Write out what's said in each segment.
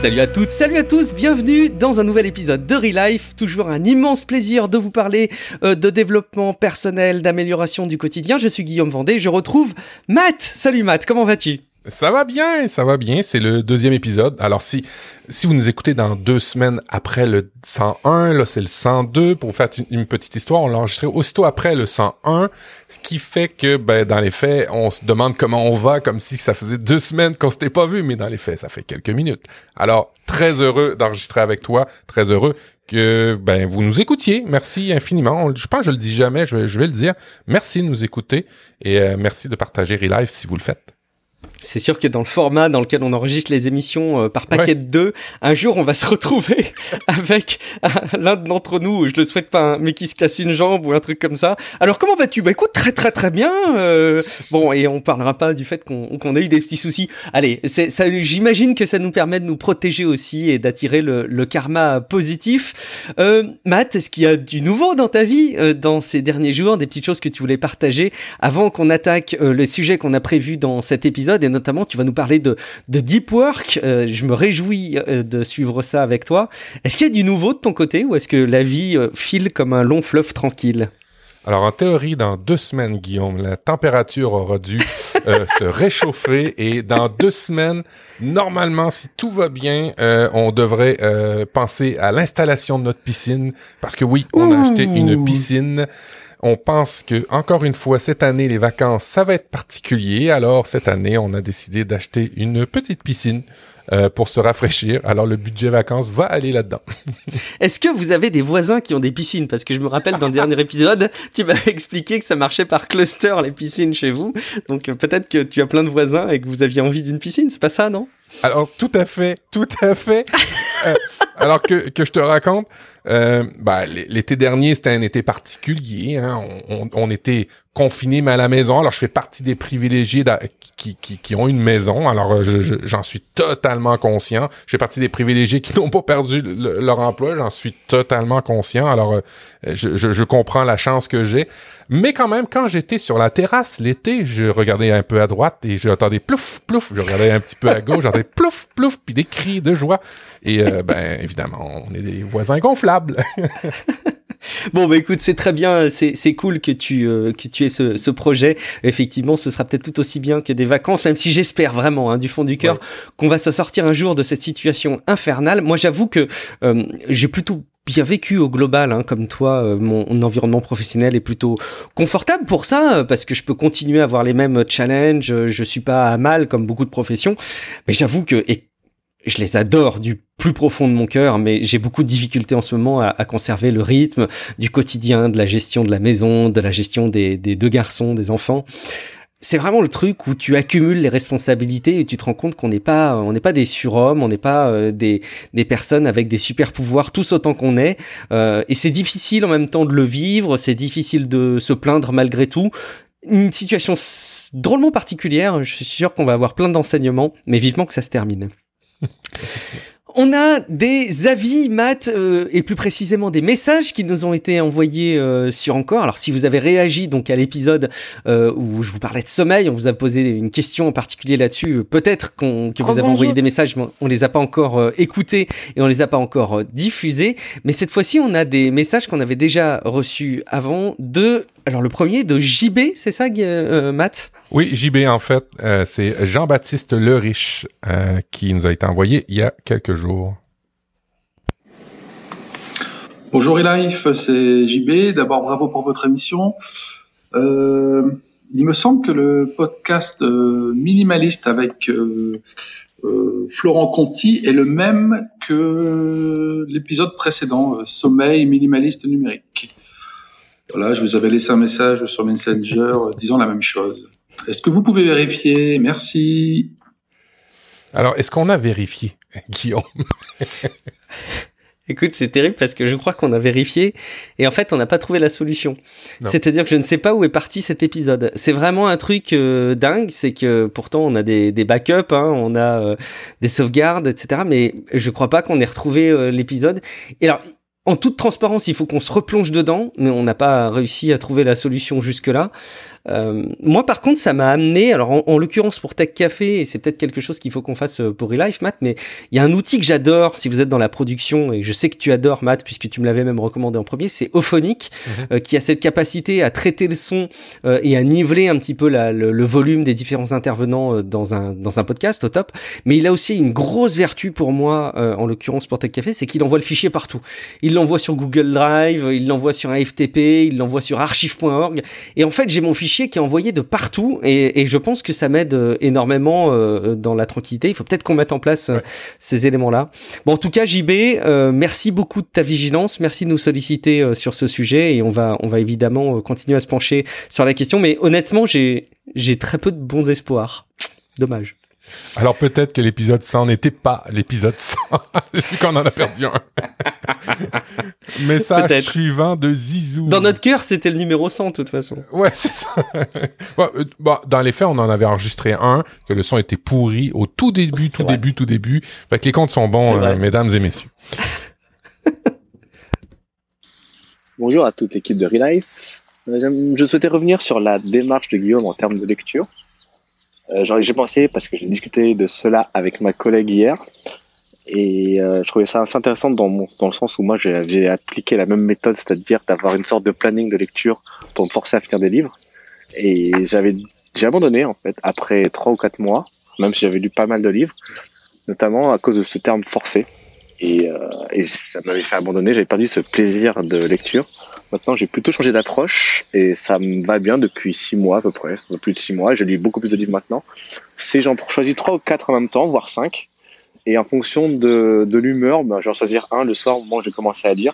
Salut à toutes, salut à tous, bienvenue dans un nouvel épisode de ReLife. Toujours un immense plaisir de vous parler de développement personnel, d'amélioration du quotidien. Je suis Guillaume Vendé, je retrouve Matt. Salut Matt, comment vas-tu ? Ça va bien, c'est le deuxième épisode. Alors si vous nous écoutez dans 2 semaines après le 101, là c'est le 102, pour vous faire une petite histoire, on l'a enregistré aussitôt après le 101, ce qui fait que dans les faits, on se demande comment on va, comme si ça faisait 2 semaines qu'on s'était pas vu, mais dans les faits, ça fait quelques minutes. Alors, très heureux d'enregistrer avec toi, très heureux que vous nous écoutiez. Merci infiniment. Je pense que je le dis jamais, je vais le dire. Merci de nous écouter et merci de partager ReLife si vous le faites. C'est sûr que dans le format dans lequel on enregistre les émissions par paquet de 2, un jour on va se retrouver avec l'un d'entre nous, je le souhaite pas, mais qui se casse une jambe ou un truc comme ça. Alors comment vas-tu ? Écoute, très très très bien. Bon, et on parlera pas du fait qu'on a eu des petits soucis. Allez, j'imagine que ça nous permet de nous protéger aussi et d'attirer le karma positif. Matt, est-ce qu'il y a du nouveau dans ta vie dans ces derniers jours, des petites choses que tu voulais partager avant qu'on attaque le sujet qu'on a prévu dans cet épisode ? Et notamment, tu vas nous parler de deep work. Je me réjouis de suivre ça avec toi. Est-ce qu'il y a du nouveau de ton côté ou est-ce que la vie file comme un long fleuve tranquille? Alors, en théorie, dans 2 semaines, Guillaume, la température aura dû se réchauffer. Et dans 2 semaines, normalement, si tout va bien, on devrait penser à l'installation de notre piscine. Parce que oui, on a acheté une piscine. On pense que, encore une fois, cette année, les vacances, ça va être particulier. Alors, cette année, on a décidé d'acheter une petite piscine pour se rafraîchir. Alors, le budget vacances va aller là-dedans. Est-ce que vous avez des voisins qui ont des piscines ? Parce que je me rappelle, dans le dernier épisode, tu m'avais expliqué que ça marchait par cluster, les piscines chez vous. Donc, peut-être que tu as plein de voisins et que vous aviez envie d'une piscine. C'est pas ça, non ? Alors, tout à fait. Alors que je te raconte, l'été dernier, c'était un été particulier. Hein. On était confinés, mais à la maison. Alors, je fais partie des privilégiés qui ont une maison. Alors, j'en suis totalement conscient. Je fais partie des privilégiés qui n'ont pas perdu leur emploi. J'en suis totalement conscient. Alors, je comprends la chance que j'ai. Mais quand même, quand j'étais sur la terrasse l'été, je regardais un peu à droite et j'entendais plouf, plouf. Je regardais un petit peu à gauche, j'entendais plouf, plouf, puis des cris de joie. Et évidemment, on est des voisins gonflables. Bon, écoute, c'est très bien, c'est cool que tu aies ce projet. Effectivement, ce sera peut-être tout aussi bien que des vacances, même si j'espère vraiment, du fond du cœur, qu'on va se sortir un jour de cette situation infernale. Moi, j'avoue que j'ai plutôt bien vécu au global, comme toi, mon environnement professionnel est plutôt confortable pour ça, parce que je peux continuer à avoir les mêmes challenges, je suis pas à mal comme beaucoup de professions, mais j'avoue que, et je les adore du plus profond de mon cœur, mais j'ai beaucoup de difficultés en ce moment à conserver le rythme du quotidien, de la gestion de la maison, de la gestion des 2 garçons, des enfants. C'est vraiment le truc où tu accumules les responsabilités et tu te rends compte qu'on n'est pas des surhommes, on n'est pas des personnes avec des super pouvoirs tous autant qu'on est. Et c'est difficile en même temps de le vivre, c'est difficile de se plaindre malgré tout. Une situation drôlement particulière, je suis sûr qu'on va avoir plein d'enseignements, mais vivement que ça se termine. On a des avis, Matt, et plus précisément des messages qui nous ont été envoyés sur Encore. Alors, si vous avez réagi donc à l'épisode où je vous parlais de sommeil, on vous a posé une question en particulier là-dessus. Peut-être que vous avez envoyé des messages, mais on les a pas encore écoutés et on les a pas encore diffusés. Mais cette fois-ci, on a des messages qu'on avait déjà reçus avant de... Alors, le premier de JB, c'est ça, Matt? Oui, JB, en fait, c'est Jean-Baptiste Le Leriche qui nous a été envoyé il y a quelques jours. Bonjour Elife, c'est JB. D'abord, bravo pour votre émission. Il me semble que le podcast minimaliste avec Florent Conti est le même que l'épisode précédent, Sommeil minimaliste numérique. Voilà, je vous avais laissé un message sur Messenger disant la même chose. Est-ce que vous pouvez vérifier ? Merci. Alors, est-ce qu'on a vérifié, Guillaume ? Écoute, c'est terrible parce que je crois qu'on a vérifié et en fait, on n'a pas trouvé la solution. Non. C'est-à-dire que je ne sais pas où est parti cet épisode. C'est vraiment un truc dingue, c'est que pourtant, on a des backups, on a des sauvegardes, etc. Mais je ne crois pas qu'on ait retrouvé l'épisode. Et alors... En toute transparence, il faut qu'on se replonge dedans, mais on n'a pas réussi à trouver la solution jusque-là. Moi, par contre, ça m'a amené, alors en l'occurrence pour Tech Café, et c'est peut-être quelque chose qu'il faut qu'on fasse pour ReLife, Matt, mais il y a un outil que j'adore si vous êtes dans la production, et je sais que tu adores, Matt, puisque tu me l'avais même recommandé en premier, c'est Auphonic, qui a cette capacité à traiter le son et à niveler un petit peu le volume des différents intervenants dans un podcast, au top. Mais il a aussi une grosse vertu pour moi, en l'occurrence pour Tech Café, c'est qu'il envoie le fichier partout. Il l'envoie sur Google Drive, il l'envoie sur un FTP, il l'envoie sur Archive.org, et en fait, j'ai mon fichier qui est envoyé de partout, et je pense que ça m'aide énormément dans la tranquillité. Il faut peut-être qu'on mette en place ces éléments-là. Bon, en tout cas, JB, merci beaucoup de ta vigilance, merci de nous solliciter sur ce sujet, et on va évidemment continuer à se pencher sur la question, mais honnêtement, j'ai très peu de bons espoirs. Dommage. Alors peut-être que l'épisode 100 n'était pas l'épisode 100, vu qu'on en a perdu un. Message peut-être. Suivant de Zizou. Dans notre cœur, c'était le numéro 100, de toute façon. Ouais, c'est ça. Dans les faits, on en avait enregistré un, que le son était pourri au tout début. Fait que les comptes sont bons, mesdames et messieurs. Bonjour à toute l'équipe de ReLife. Je souhaitais revenir sur la démarche de Guillaume en termes de lecture. J'ai pensé, parce que j'ai discuté de cela avec ma collègue hier, et je trouvais ça assez intéressant dans le sens où moi j'ai appliqué la même méthode, c'est-à-dire d'avoir une sorte de planning de lecture pour me forcer à finir des livres, et j'ai abandonné en fait après 3 ou 4 mois, même si j'avais lu pas mal de livres, notamment à cause de ce terme forcé, et ça m'avait fait abandonner, j'avais perdu ce plaisir de lecture. Maintenant, j'ai plutôt changé d'approche et ça me va bien depuis 6 mois à peu près, plus de 6 mois. Je lis beaucoup plus de livres maintenant. J'en choisis 3 ou 4 en même temps, voire 5. Et en fonction de l'humeur, je vais en choisir un le soir au moment où j'ai commencé à lire.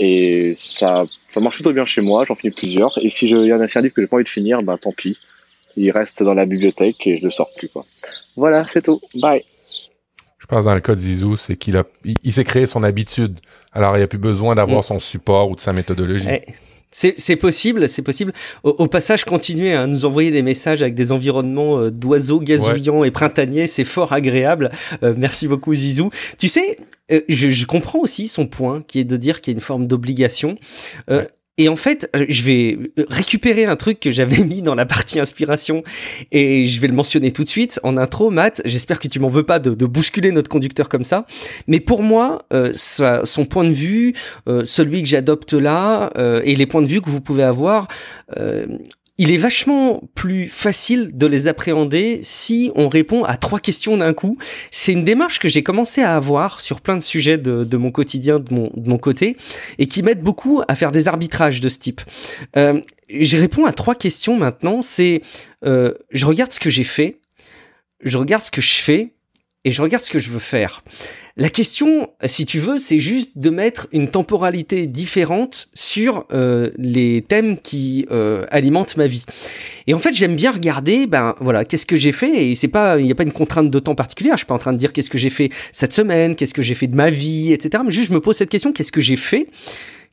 Et ça marche plutôt bien chez moi, j'en finis plusieurs. Et si il y en a un livre que j'ai pas envie de finir, tant pis. Il reste dans la bibliothèque et je le sors plus, quoi. Voilà, c'est tout. Bye. Je pense dans le cas de Zizou, c'est qu'il il s'est créé son habitude. Alors, il n'y a plus besoin d'avoir son support ou de sa méthodologie. C'est possible. Au passage, continuez à nous envoyer des messages avec des environnements d'oiseaux gazouillants et printaniers. C'est fort agréable. Merci beaucoup, Zizou. Tu sais, je comprends aussi son point, qui est de dire qu'il y a une forme d'obligation. Et en fait, je vais récupérer un truc que j'avais mis dans la partie inspiration et je vais le mentionner tout de suite en intro, Matt. J'espère que tu m'en veux pas de bousculer notre conducteur comme ça. Mais pour moi, son point de vue, celui que j'adopte là et les points de vue que vous pouvez avoir... il est vachement plus facile de les appréhender si on répond à 3 questions d'un coup. C'est une démarche que j'ai commencé à avoir sur plein de sujets de mon quotidien, de mon côté, et qui m'aide beaucoup à faire des arbitrages de ce type. Je réponds à 3 questions maintenant. C'est je regarde ce que j'ai fait, je regarde ce que je fais, et je regarde ce que je veux faire. La question, si tu veux, c'est juste de mettre une temporalité différente sur les thèmes qui alimentent ma vie. Et en fait, j'aime bien regarder, qu'est-ce que j'ai fait, et il n'y a pas une contrainte de temps particulière. Je suis pas en train de dire qu'est-ce que j'ai fait cette semaine, qu'est-ce que j'ai fait de ma vie, etc. Mais juste, je me pose cette question, qu'est-ce que j'ai fait?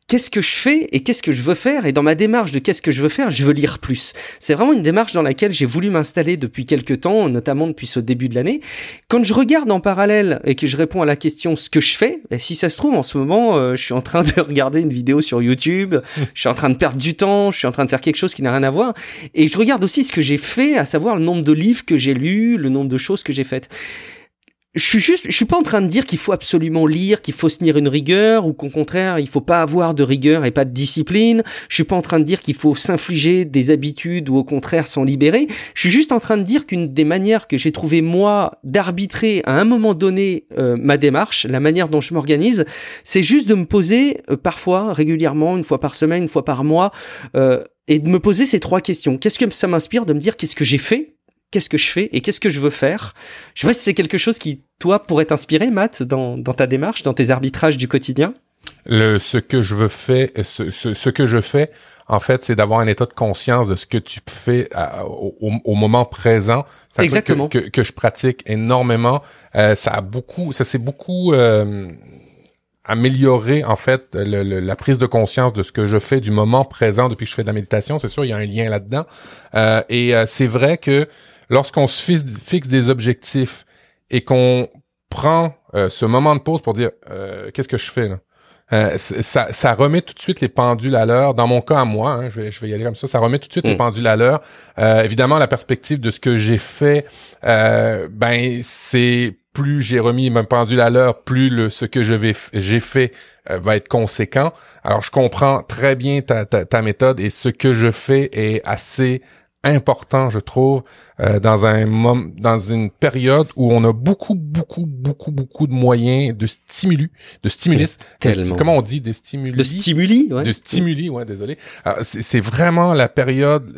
Qu'est-ce que je fais et qu'est-ce que je veux faire? Et dans ma démarche de qu'est-ce que je veux faire, je veux lire plus. C'est vraiment une démarche dans laquelle j'ai voulu m'installer depuis quelques temps, notamment depuis ce début de l'année. Quand je regarde en parallèle et que je réponds à la question ce que je fais, si ça se trouve, en ce moment, je suis en train de regarder une vidéo sur YouTube, je suis en train de perdre du temps, je suis en train de faire quelque chose qui n'a rien à voir. Et je regarde aussi ce que j'ai fait, à savoir le nombre de livres que j'ai lus, le nombre de choses que j'ai faites. Je suis pas en train de dire qu'il faut absolument lire, qu'il faut se tenir une rigueur, ou qu'au contraire, il faut pas avoir de rigueur et pas de discipline. Je suis pas en train de dire qu'il faut s'infliger des habitudes ou au contraire s'en libérer. Je suis juste en train de dire qu'une des manières que j'ai trouvé moi d'arbitrer à un moment donné ma démarche, la manière dont je m'organise, c'est juste de me poser parfois, régulièrement, une fois par semaine, une fois par mois, et de me poser ces 3 questions. Qu'est-ce que ça m'inspire de me dire qu'est-ce que j'ai fait? Qu'est-ce que je fais et qu'est-ce que je veux faire? Je sais pas si c'est quelque chose qui, toi, pourrait t'inspirer, Matt, dans ta démarche, dans tes arbitrages du quotidien. Ce que je fais, en fait, c'est d'avoir un état de conscience de ce que tu fais au moment présent. C'est un truc que je pratique énormément. Ça s'est beaucoup améliorer en fait la prise de conscience de ce que je fais du moment présent depuis que je fais de la méditation. C'est sûr, il y a un lien là-dedans. C'est vrai que lorsqu'on se fixe des objectifs et qu'on prend ce moment de pause pour dire qu'est-ce que je fais là? Ça remet tout de suite les pendules à l'heure. Dans mon cas à moi, hein, je vais y aller comme ça. Ça remet tout de suite les pendules à l'heure. Évidemment, la perspective de ce que j'ai fait, c'est plus j'ai remis mes pendules à l'heure, plus ce que j'ai fait va être conséquent. Alors, je comprends très bien ta méthode, et ce que je fais est assez important, je trouve, dans une période où on a beaucoup de moyens, de stimulus. Tellement. Comment on dit, des stimuli? De stimuli, désolé. Alors, c'est vraiment la période,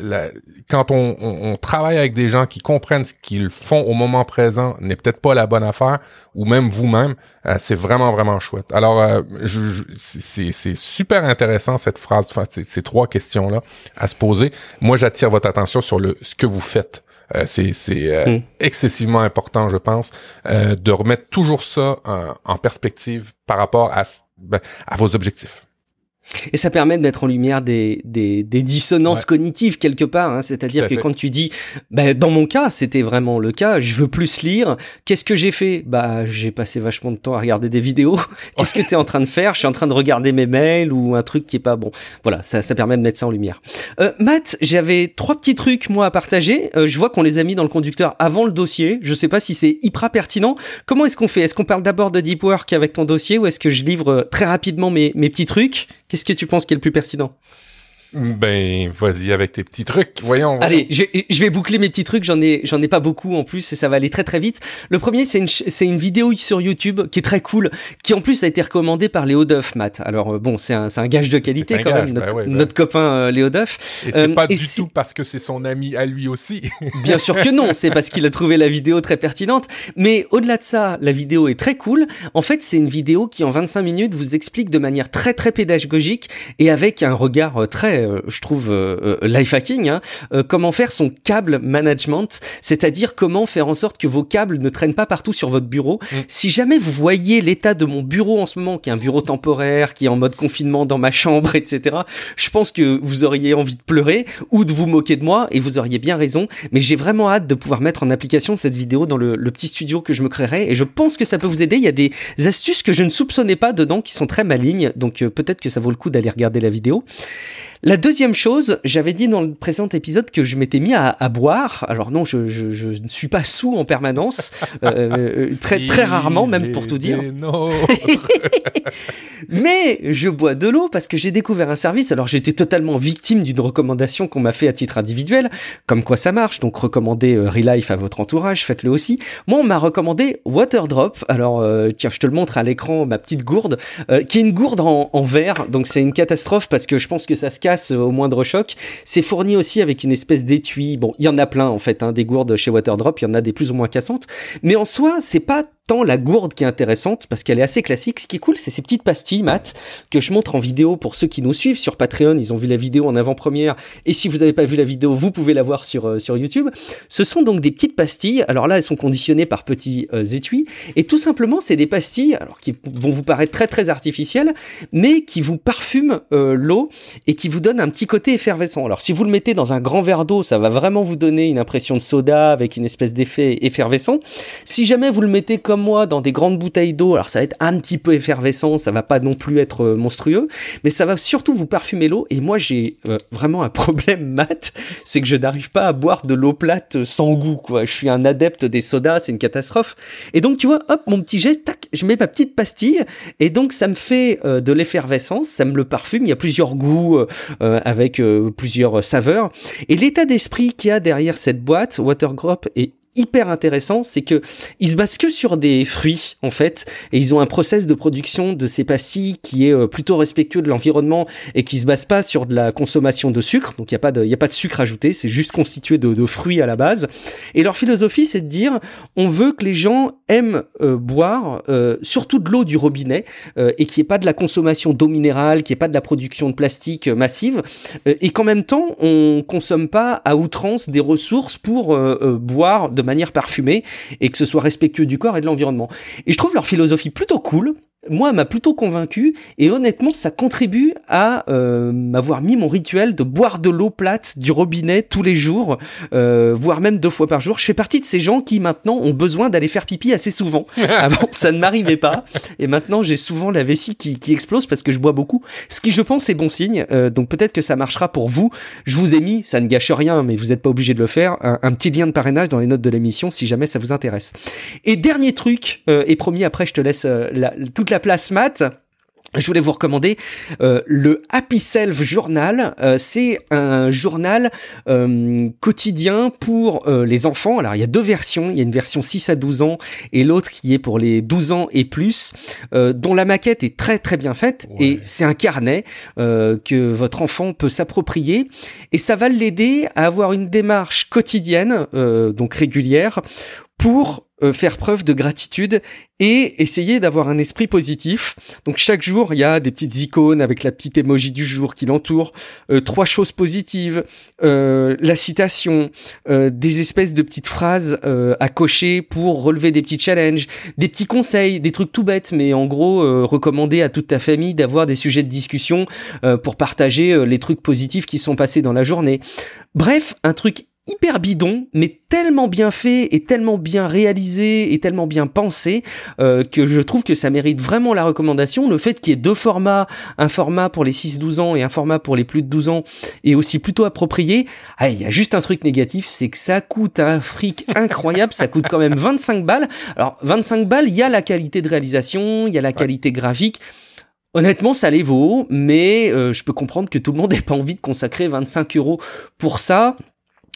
quand on travaille avec des gens qui comprennent ce qu'ils font au moment présent n'est peut-être pas la bonne affaire, ou même vous-même, c'est vraiment, vraiment chouette. Alors, c'est super intéressant, cette phrase, enfin, ces trois questions-là à se poser. Moi, j'attire votre attention sur ce que vous faites. C'est excessivement important, je pense, de remettre toujours ça en perspective par rapport à vos objectifs. Et ça permet de mettre en lumière des dissonances cognitives quelque part, hein. C'est-à-dire que quand tu dis, dans mon cas, c'était vraiment le cas, je veux plus lire. Qu'est-ce que j'ai fait? J'ai passé vachement de temps à regarder des vidéos. Qu'est-ce que t'es en train de faire? Je suis en train de regarder mes mails ou un truc qui est pas bon. Voilà, ça permet de mettre ça en lumière. Matt, j'avais 3 petits trucs, moi, à partager. Je vois qu'on les a mis dans le conducteur avant le dossier. Je sais pas si c'est hyper pertinent. Comment est-ce qu'on fait? Est-ce qu'on parle d'abord de deep work avec ton dossier, ou est-ce que je livre très rapidement mes petits trucs? Qu'est-ce que tu penses qui est le plus pertinent? Vas-y avec tes petits trucs, voyons. Allez, je vais boucler mes petits trucs, j'en ai pas beaucoup en plus, et ça va aller très très vite. Le premier, c'est une vidéo sur YouTube qui est très cool, qui en plus a été recommandée par Léo Duff, Matt. Alors bon, c'est un gage de qualité quand même, notre copain Léo Duff. Et c'est pas et du c'est... tout parce que c'est son ami à lui aussi. Bien sûr que non, c'est parce qu'il a trouvé la vidéo très pertinente, mais au-delà de ça, la vidéo est très cool. En fait, c'est une vidéo qui en 25 minutes vous explique de manière très très pédagogique et avec un regard très je trouve life hacking, hein, comment faire son câble management, c'est-à-dire comment faire en sorte que vos câbles ne traînent pas partout sur votre bureau. Si jamais vous voyez l'état de mon bureau en ce moment, qui est un bureau temporaire, qui est en mode confinement dans ma chambre, etc., je pense que vous auriez envie de pleurer ou de vous moquer de moi, et vous auriez bien raison, mais j'ai vraiment hâte de pouvoir mettre en application cette vidéo dans le petit studio que je me créerai, et je pense que ça peut vous aider. Il y a des astuces que je ne soupçonnais pas dedans qui sont très malignes, donc peut-être que ça vaut le coup d'aller regarder la vidéo. La deuxième chose, j'avais dit dans le présent épisode que je m'étais mis à boire. Alors non, je ne suis pas saoul en permanence, très très rarement, même pour tout dire. Mais je bois de l'eau parce que j'ai découvert un service. Alors j'étais totalement victime d'une recommandation qu'on m'a fait à titre individuel. Comme quoi ça marche, donc recommandez ReLife à votre entourage, faites-le aussi. Moi, on m'a recommandé Waterdrop. Alors tiens, je te le montre à l'écran, ma petite gourde, qui est une gourde en verre. Donc c'est une catastrophe parce que je pense que ça se au moindre choc. C'est fourni aussi avec une espèce d'étui. Bon, il y en a plein en fait, hein, des gourdes chez Waterdrop, il y en a des plus ou moins cassantes, mais en soi, c'est pas tant la gourde qui est intéressante parce qu'elle est assez classique. Ce qui est cool, c'est ces petites pastilles, Matt, que je montre en vidéo pour ceux qui nous suivent sur Patreon. Ils ont vu la vidéo en avant-première, et si vous n'avez pas vu la vidéo, vous pouvez la voir sur YouTube. Ce sont donc des petites pastilles. Alors là, elles sont conditionnées par petits étuis, et tout simplement, c'est des pastilles alors qui vont vous paraître très très artificielles, mais qui vous parfument l'eau et qui vous donne un petit côté effervescent. Alors, si vous le mettez dans un grand verre d'eau, ça va vraiment vous donner une impression de soda avec une espèce d'effet effervescent. Si jamais vous le mettez comme moi dans des grandes bouteilles d'eau, alors ça va être un petit peu effervescent, ça va pas non plus être monstrueux, mais ça va surtout vous parfumer l'eau. Et moi, j'ai vraiment un problème, Matt, c'est que je n'arrive pas à boire de l'eau plate sans goût, quoi. Je suis un adepte des sodas, c'est une catastrophe. Et donc, tu vois, hop, mon petit geste, tac, je mets ma petite pastille, et donc ça me fait de l'effervescence, ça me le parfume. Il y a plusieurs goûts, avec plusieurs saveurs, et l'état d'esprit qu'il y a derrière cette boîte Waterdrop est hyper intéressant. C'est que ils se basent que sur des fruits en fait, et ils ont un process de production de ces pastilles qui est plutôt respectueux de l'environnement et qui se base pas sur de la consommation de sucre. Donc il y a pas de sucre ajouté, c'est juste constitué de fruits à la base. Et leur philosophie, c'est de dire on veut que les gens aiment boire surtout de l'eau du robinet, et qu'il y ait pas de la consommation d'eau minérale, qu'il y ait pas de la production de plastique massive, et qu'en même temps on consomme pas à outrance des ressources pour boire de manière parfumée, et que ce soit respectueux du corps et de l'environnement. Et je trouve leur philosophie plutôt cool. moi, elle m'a plutôt convaincu et honnêtement, ça contribue à m'avoir mis mon rituel de boire de l'eau plate du robinet tous les jours, voire même 2 fois par jour. Je fais partie de ces gens qui maintenant ont besoin d'aller faire pipi assez souvent. Avant, ça ne m'arrivait pas et maintenant, j'ai souvent la vessie qui explose parce que je bois beaucoup. Ce qui, je pense, est bon signe. Donc peut-être que ça marchera pour vous. Je vous ai mis, ça ne gâche rien, mais vous n'êtes pas obligé de le faire, un petit lien de parrainage dans les notes de l'émission si jamais ça vous intéresse. Et dernier truc, et promis, après, je te laisse toute la place, Matt. Je voulais vous recommander le Happy Self Journal. C'est un journal quotidien pour les enfants. Alors, il y a 2 versions. Il y a une version 6 à 12 ans et l'autre qui est pour les 12 ans et plus, dont la maquette est très, très bien faite. Ouais. Et c'est un carnet que votre enfant peut s'approprier. Et ça va l'aider à avoir une démarche quotidienne, donc régulière, pour faire preuve de gratitude et essayer d'avoir un esprit positif. Donc chaque jour, il y a des petites icônes avec la petite emoji du jour qui l'entoure, 3 choses positives, la citation, des espèces de petites phrases à cocher pour relever des petits challenges, des petits conseils, des trucs tout bêtes, mais en gros, recommander à toute ta famille d'avoir des sujets de discussion pour partager les trucs positifs qui sont passés dans la journée. Bref, un truc hyper bidon, mais tellement bien fait et tellement bien réalisé et tellement bien pensé que je trouve que ça mérite vraiment la recommandation. Le fait qu'il y ait 2 formats, un format pour les 6-12 ans et un format pour les plus de 12 ans est aussi plutôt approprié. Ah, il y a juste un truc négatif, c'est que ça coûte un fric incroyable, ça coûte quand même 25 balles. Alors 25 balles, il y a la qualité de réalisation, il y a la qualité graphique. Honnêtement, ça les vaut, mais je peux comprendre que tout le monde n'ait pas envie de consacrer 25 € pour ça.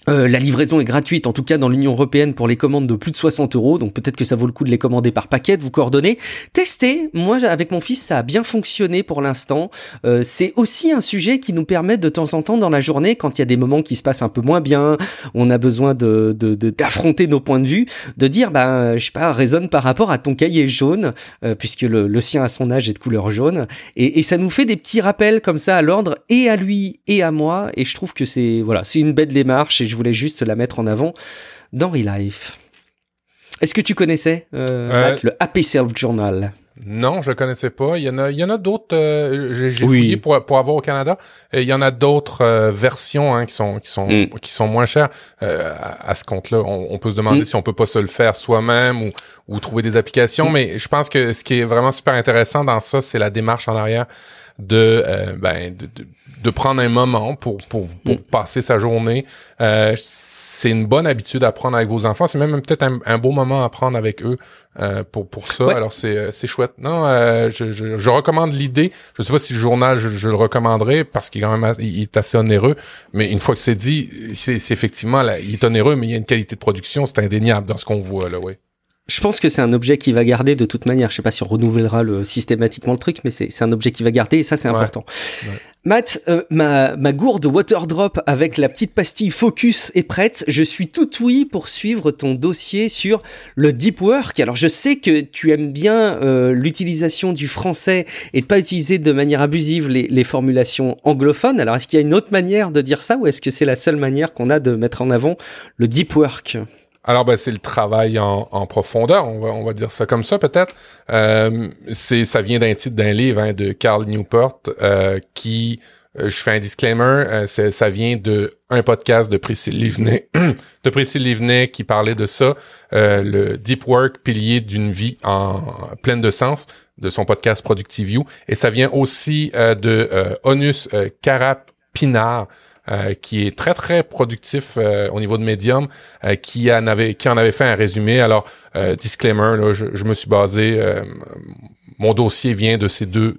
La livraison est gratuite, en tout cas dans l'Union européenne pour les commandes de plus de 60 €, donc peut-être que ça vaut le coup de les commander par paquet, de vous coordonner. Testez, moi avec mon fils ça a bien fonctionné pour l'instant, c'est aussi un sujet qui nous permet de temps en temps dans la journée, quand il y a des moments qui se passent un peu moins bien, on a besoin d'affronter nos points de vue, de dire, ben, je sais pas, raisonne par rapport à ton cahier jaune, puisque le sien à son âge est de couleur jaune, et ça nous fait des petits rappels comme ça à l'ordre, et à lui et à moi, et je trouve que c'est une belle démarche, et je voulais juste la mettre en avant dans ReLife. Est-ce que tu connaissais Matt, le Happy Self Journal? Non, je le connaissais pas. Il y en a d'autres. J'ai fouillé pour avoir au Canada. Il y en a d'autres versions hein, qui sont moins chères. À ce compte-là, on peut se demander si on peut pas se le faire soi-même ou trouver des applications. Mais je pense que ce qui est vraiment super intéressant dans ça, c'est la démarche en arrière de prendre un moment pour passer sa journée. C'est une bonne habitude à prendre avec vos enfants. C'est même peut-être un beau moment à prendre avec eux pour ça. Ouais. Alors c'est chouette. Non, je recommande l'idée. Je sais pas si le journal je le recommanderais parce qu'il est quand même il est assez onéreux. Mais une fois que c'est dit, c'est effectivement là, il est onéreux, mais il y a une qualité de production, c'est indéniable dans ce qu'on voit là, ouais. Je pense que c'est un objet qui va garder de toute manière. Je sais pas si on renouvellera systématiquement le truc, mais c'est un objet qui va garder et ça, c'est important. Ouais. Matt, ma gourde Waterdrop avec la petite pastille Focus est prête. Je suis tout oui pour suivre ton dossier sur le deep work. Alors, je sais que tu aimes bien l'utilisation du français et de pas utiliser de manière abusive les formulations anglophones. Alors, est-ce qu'il y a une autre manière de dire ça ou est-ce que c'est la seule manière qu'on a de mettre en avant le deep work ? Alors c'est le travail en profondeur, on va dire ça comme ça peut-être. Ça vient d'un titre d'un livre hein, de Carl Newport qui, je fais un disclaimer, ça vient de un podcast de Priscille Livnet qui parlait de ça, le deep work, pilier d'une vie en pleine de sens, de son podcast Productive You, et ça vient aussi de Onuz Karapinar. Qui est très très productif au niveau de Medium, qui en avait fait un résumé. Alors disclaimer, là, je me suis basé, mon dossier vient de ces deux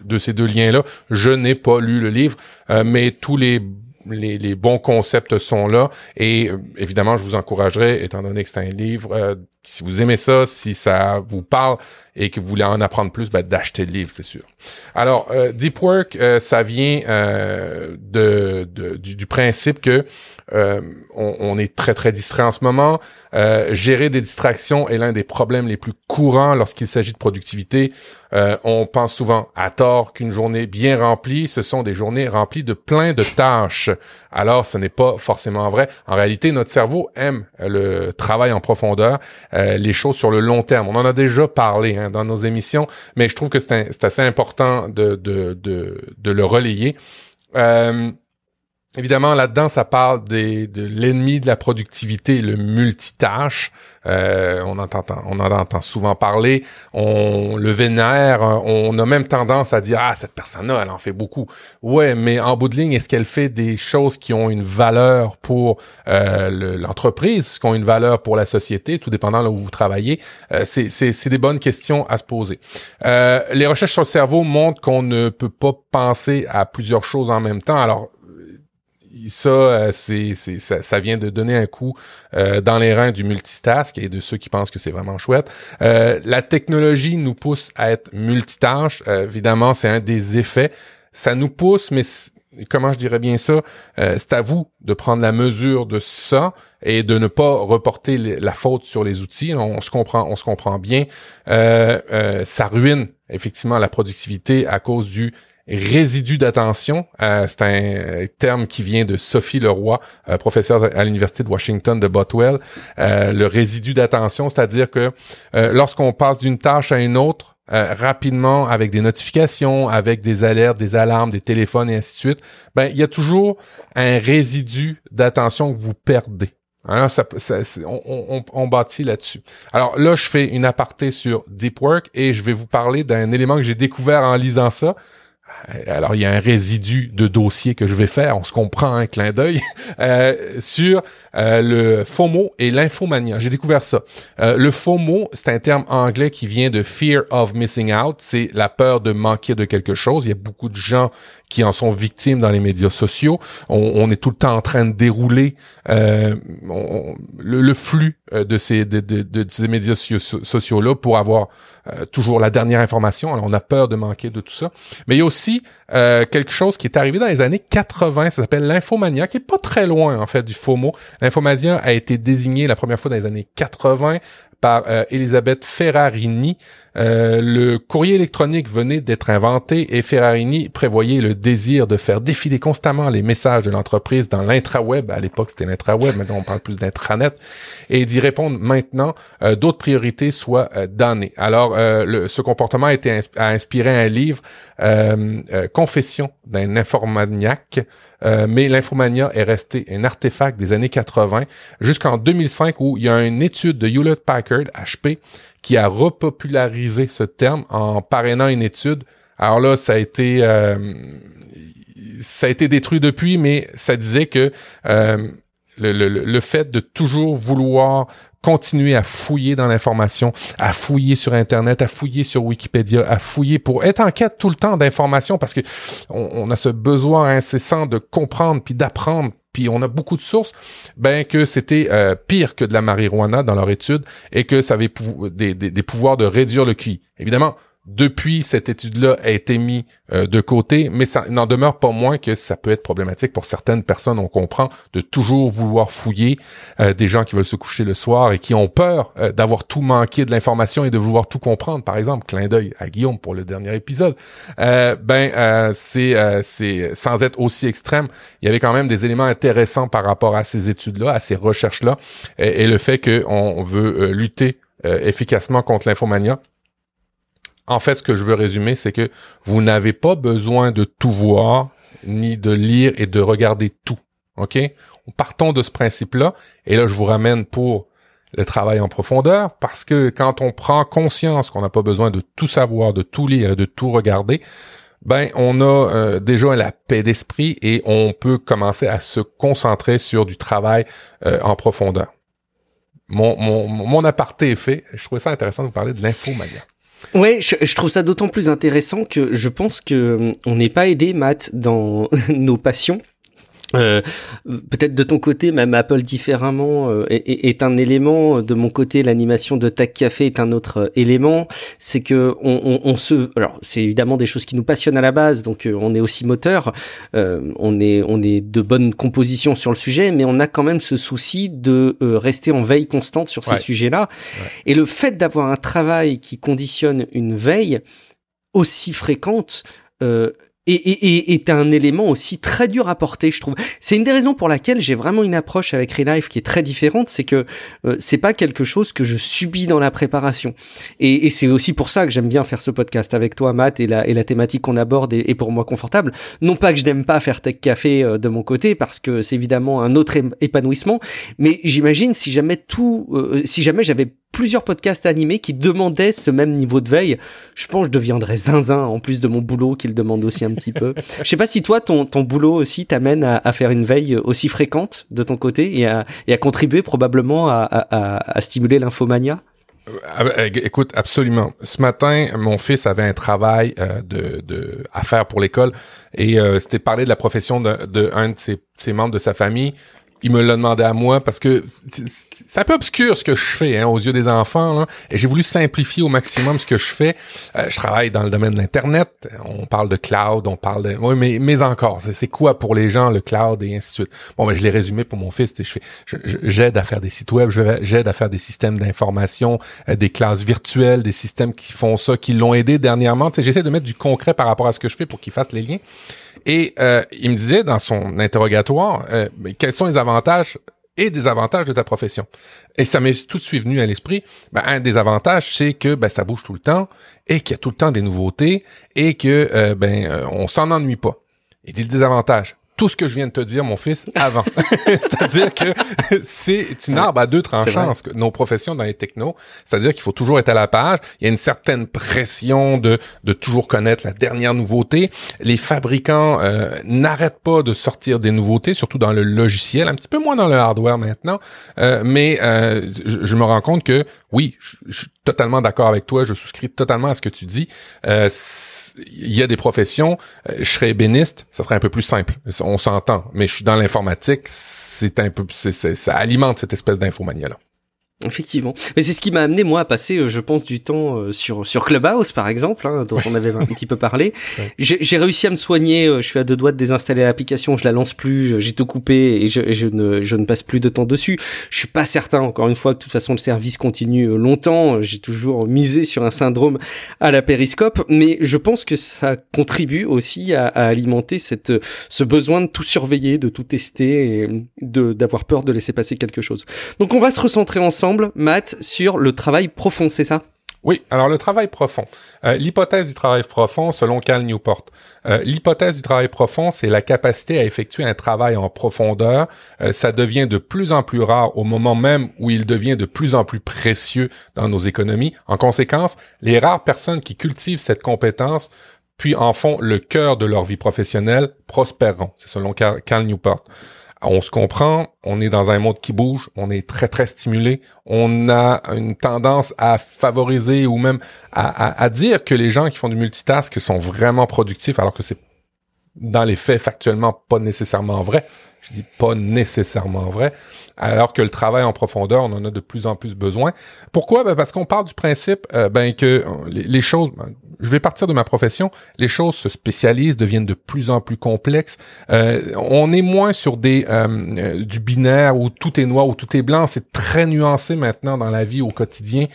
liens là. Je n'ai pas lu le livre, mais tous les bons concepts sont là et évidemment je vous encouragerais, étant donné que c'est un livre, si vous aimez ça, si ça vous parle et que vous voulez en apprendre plus, d'acheter le livre, c'est sûr. Alors deep work, ça vient du principe que on est très, très distrait en ce moment. Gérer des distractions est l'un des problèmes les plus courants lorsqu'il s'agit de productivité. On pense souvent à tort qu'une journée bien remplie, ce sont des journées remplies de plein de tâches. Alors, ce n'est pas forcément vrai. En réalité, notre cerveau aime le travail en profondeur, les choses sur le long terme. On en a déjà parlé dans nos émissions, mais je trouve que c'est assez important de le relayer. Évidemment, là-dedans, ça parle de l'ennemi de la productivité, le multitâche. On en entend souvent parler. On le vénère. On a même tendance à dire « Ah, cette personne-là, elle en fait beaucoup. » Ouais, mais en bout de ligne, est-ce qu'elle fait des choses qui ont une valeur pour l'entreprise, qui ont une valeur pour la société, tout dépendant là où vous travaillez? C'est des bonnes questions à se poser. Les recherches sur le cerveau montrent qu'on ne peut pas penser à plusieurs choses en même temps. Alors, ça, ça vient de donner un coup dans les reins du multitask et de ceux qui pensent que c'est vraiment chouette. La technologie nous pousse à être multitâche. Évidemment, c'est un des effets. Ça nous pousse, mais comment je dirais bien ça? C'est à vous de prendre la mesure de ça et de ne pas reporter la faute sur les outils. On se comprend bien. Ça ruine effectivement la productivité à cause du résidu d'attention, c'est un terme qui vient de Sophie Leroy, professeure à l'université de Washington de Bothwell. Le résidu d'attention, c'est-à-dire que lorsqu'on passe d'une tâche à une autre rapidement, avec des notifications, avec des alertes, des alarmes, des téléphones et ainsi de suite, ben il y a toujours un résidu d'attention que vous perdez. Alors, on bâtit là-dessus. Alors là, je fais une aparté sur Deep Work et je vais vous parler d'un élément que j'ai découvert en lisant ça. Alors, il y a un résidu de dossier que je vais faire, on se comprend, un clin d'œil, sur le FOMO et l'infomania. J'ai découvert ça. Le FOMO, c'est un terme anglais qui vient de « fear of missing out », c'est la peur de manquer de quelque chose. Il y a beaucoup de gens qui en sont victimes dans les médias sociaux. On est tout le temps en train de dérouler le flux de ces médias sociaux-là pour avoir toujours la dernière information. Alors, on a peur de manquer de tout ça. Mais il y a aussi quelque chose qui est arrivé dans les années 80, ça s'appelle l'infomania, qui est pas très loin en fait du FOMO. L'infomania a été désignée la première fois dans les années 80 par Elisabeth Ferrarini. Le courrier électronique venait d'être inventé et Ferrarini prévoyait le désir de faire défiler constamment les messages de l'entreprise dans l'intraweb. À l'époque, c'était l'intraweb, maintenant on parle plus d'intranet, et d'y répondre maintenant d'autres priorités soient données. Alors, ce comportement a inspiré un livre, Confession d'un infomaniaque, mais l'infomania est resté un artefact des années 80 jusqu'en 2005 où il y a une étude de Hewlett Packard, HP, qui a repopularisé ce terme en parrainant une étude. Alors là, ça a été détruit depuis, mais ça disait que le fait de toujours vouloir continuer à fouiller dans l'information, à fouiller sur Internet, à fouiller sur Wikipédia, à fouiller pour être en quête tout le temps d'informations, parce que on a ce besoin incessant de comprendre puis d'apprendre, puis on a beaucoup de sources, ben que c'était pire que de la marijuana dans leur étude et que ça avait des pouvoirs de réduire le QI. Évidemment, depuis, cette étude-là a été mise de côté, mais ça n'en demeure pas moins que ça peut être problématique pour certaines personnes, on comprend, de toujours vouloir fouiller, des gens qui veulent se coucher le soir et qui ont peur d'avoir tout manqué de l'information et de vouloir tout comprendre. Par exemple, clin d'œil à Guillaume pour le dernier épisode. C'est sans être aussi extrême, il y avait quand même des éléments intéressants par rapport à ces études-là, à ces recherches-là, et le fait qu'on veut lutter efficacement contre l'infomania. En fait, ce que je veux résumer, c'est que vous n'avez pas besoin de tout voir, ni de lire et de regarder tout. OK? Partons de ce principe-là. Et là, je vous ramène pour le travail en profondeur, parce que quand on prend conscience qu'on n'a pas besoin de tout savoir, de tout lire et de tout regarder, ben on a déjà la paix d'esprit et on peut commencer à se concentrer sur du travail en profondeur. Mon aparté est fait. Je trouvais ça intéressant de vous parler de l'infomania. Ouais, je trouve ça d'autant plus intéressant que je pense que on n'est pas aidé, Matt, dans nos passions. Peut-être de ton côté, même Apple différemment est un élément. De mon côté, l'animation de Tech Café est un autre élément. C'est que on se, alors c'est évidemment des choses qui nous passionnent à la base, donc on est aussi moteur. On est de bonne composition sur le sujet, mais on a quand même ce souci de rester en veille constante sur ces sujets-là. Ouais. Et le fait d'avoir un travail qui conditionne une veille aussi fréquente. Et est un élément aussi très dur à porter, je trouve. C'est une des raisons pour laquelle j'ai vraiment une approche avec ReLife qui est très différente, c'est que c'est pas quelque chose que je subis dans la préparation. Et c'est aussi pour ça que j'aime bien faire ce podcast avec toi, Matt, et la thématique qu'on aborde est pour moi confortable. Non pas que je n'aime pas faire Tech Café de mon côté, parce que c'est évidemment un autre épanouissement, mais j'imagine si jamais j'avais plusieurs podcasts animés qui demandaient ce même niveau de veille, je pense que je deviendrais zinzin, en plus de mon boulot qui le demande aussi un petit peu. Je sais pas si toi, ton boulot aussi t'amène à faire une veille aussi fréquente de ton côté et à contribuer probablement à stimuler l'infomania. Écoute, absolument. Ce matin, mon fils avait un travail à faire pour l'école et c'était parler de la profession d'un de ses membres de sa famille. Il me l'a demandé à moi parce que c'est un peu obscur ce que je fais aux yeux des enfants. Là. Et j'ai voulu simplifier au maximum ce que je fais. Je travaille dans le domaine de l'Internet. On parle de cloud, on parle de... Oui, mais encore, c'est quoi pour les gens le cloud et ainsi de suite. Bon, ben je l'ai résumé pour mon fils. J'aide à faire des sites web, j'aide à faire des systèmes d'information, des classes virtuelles, des systèmes qui font ça, qui l'ont aidé dernièrement. J'essaie de mettre du concret par rapport à ce que je fais pour qu'il fasse les liens. Et il me disait dans son interrogatoire quels sont les avantages et désavantages de ta profession. Et ça m'est tout de suite venu à l'esprit. Un des avantages, c'est que ça bouge tout le temps et qu'il y a tout le temps des nouveautés et que on s'en ennuie pas. Il dit le désavantage. Tout ce que je viens de te dire, mon fils, avant. C'est-à-dire que c'est une arbre à deux tranchants, nos professions dans les technos. C'est-à-dire qu'il faut toujours être à la page. Il y a une certaine pression de toujours connaître la dernière nouveauté. Les fabricants n'arrêtent pas de sortir des nouveautés, surtout dans le logiciel, un petit peu moins dans le hardware maintenant. Mais je me rends compte que, oui, je suis totalement d'accord avec toi. Je souscris totalement à ce que tu dis. Il y a des professions, je serais ébéniste, ça serait un peu plus simple. On s'entend, mais je suis dans l'informatique, c'est un peu, ça alimente cette espèce d'infomania-là. Effectivement. Mais c'est ce qui m'a amené, moi, à passer, je pense, du temps sur Clubhouse, par exemple, dont on avait un petit peu parlé. Ouais. J'ai réussi à me soigner. Je suis à deux doigts de désinstaller l'application. Je la lance plus. J'ai tout coupé et je ne passe plus de temps dessus. Je suis pas certain, encore une fois, que de toute façon, le service continue longtemps. J'ai toujours misé sur un syndrome à la périscope. Mais je pense que ça contribue aussi à alimenter ce besoin de tout surveiller, de tout tester et d'avoir peur de laisser passer quelque chose. Donc, on va se recentrer ensemble, Matt, sur le travail profond, c'est ça? Oui, alors le travail profond. L'hypothèse du travail profond, selon Carl Newport. L'hypothèse du travail profond, c'est la capacité à effectuer un travail en profondeur. Ça devient de plus en plus rare au moment même où il devient de plus en plus précieux dans nos économies. En conséquence, les rares personnes qui cultivent cette compétence puis en font le cœur de leur vie professionnelle prospéreront. C'est selon Carl Newport. On se comprend, on est dans un monde qui bouge, on est très, très stimulé. On a une tendance à favoriser ou même à dire que les gens qui font du multitask sont vraiment productifs, alors que c'est dans les faits factuellement pas nécessairement vrai. Je dis pas nécessairement vrai. Alors que le travail en profondeur, on en a de plus en plus besoin. Pourquoi? Parce qu'on part du principe que les choses... Je vais partir de ma profession. Les choses se spécialisent, deviennent de plus en plus complexes. On est moins sur du binaire où tout est noir, où tout est blanc. C'est très nuancé maintenant dans la vie au quotidien.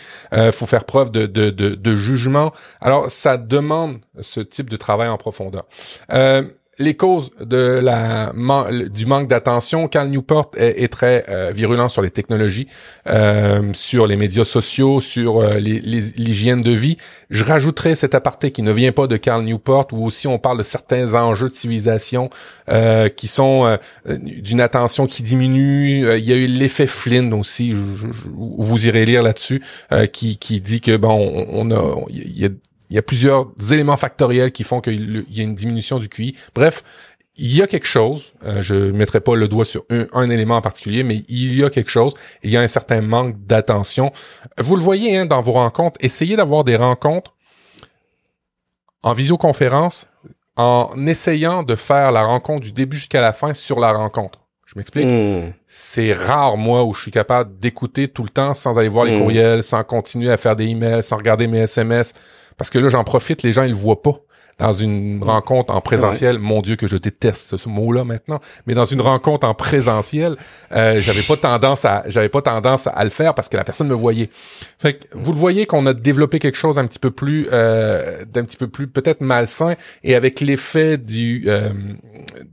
Faut faire preuve de jugement. Alors, ça demande ce type de travail en profondeur. Les causes du manque d'attention, Carl Newport est très virulent sur les technologies, sur les médias sociaux, sur l'hygiène de vie. Je rajouterai cet aparté qui ne vient pas de Carl Newport, où aussi on parle de certains enjeux de civilisation qui sont d'une attention qui diminue. Il y a eu l'effet Flynn aussi, vous irez lire là-dessus, qui dit que bon, il y a plusieurs éléments factoriels qui font qu'il y a une diminution du QI. Bref, il y a quelque chose. Je mettrai pas le doigt sur un élément en particulier, mais il y a quelque chose. Il y a un certain manque d'attention. Vous le voyez dans vos rencontres. Essayez d'avoir des rencontres en visioconférence, en essayant de faire la rencontre du début jusqu'à la fin sur la rencontre. Je m'explique. C'est rare, moi, où je suis capable d'écouter tout le temps sans aller voir les courriels, sans continuer à faire des emails, sans regarder mes SMS. Parce que là, j'en profite, les gens, ils le voient pas. Dans une rencontre en présentiel, mon Dieu que je déteste ce mot-là maintenant, mais dans une rencontre en présentiel, j'avais pas tendance à le faire parce que la personne me voyait. Fait que vous le voyez qu'on a développé quelque chose d'un petit peu plus peut-être malsain, et avec l'effet du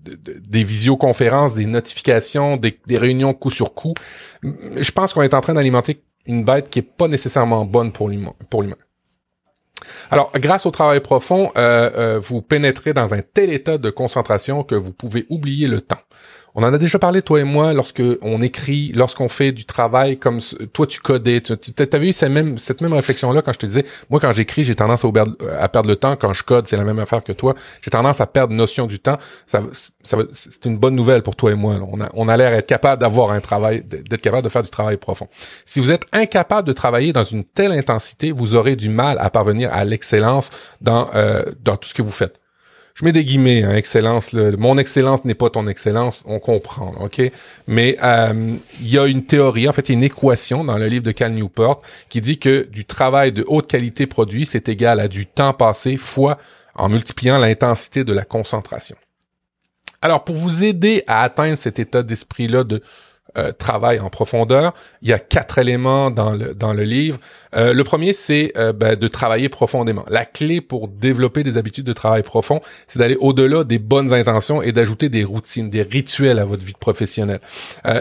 des visioconférences, des notifications, des réunions coup sur coup, je pense qu'on est en train d'alimenter une bête qui est pas nécessairement bonne pour l'humain. Alors, grâce au travail profond, vous pénétrez dans un tel état de concentration que vous pouvez oublier le temps. On en a déjà parlé, toi et moi, lorsqu'on écrit, lorsqu'on fait du travail comme... Toi, tu codais. Tu avais eu cette même réflexion-là quand je te disais, moi, quand j'écris, j'ai tendance à perdre le temps. Quand je code, c'est la même affaire que toi. J'ai tendance à perdre notion du temps. C'est une bonne nouvelle pour toi et moi. Là. On a l'air être capable d'avoir un travail, d'être capable de faire du travail profond. Si vous êtes incapable de travailler dans une telle intensité, vous aurez du mal à parvenir à l'excellence dans tout ce que vous faites. Je mets des guillemets, hein, excellence. Mon excellence n'est pas ton excellence, on comprend, ok? Mais il y a une théorie, en fait, il y a une équation dans le livre de Carl Newport qui dit que du travail de haute qualité produit, c'est égal à du temps passé fois en multipliant l'intensité de la concentration. Alors, pour vous aider à atteindre cet état d'esprit-là de travail en profondeur, il y a 4 éléments dans le livre. Le premier, c'est de travailler profondément. La clé pour développer des habitudes de travail profond, c'est d'aller au-delà des bonnes intentions et d'ajouter des routines, des rituels à votre vie professionnelle.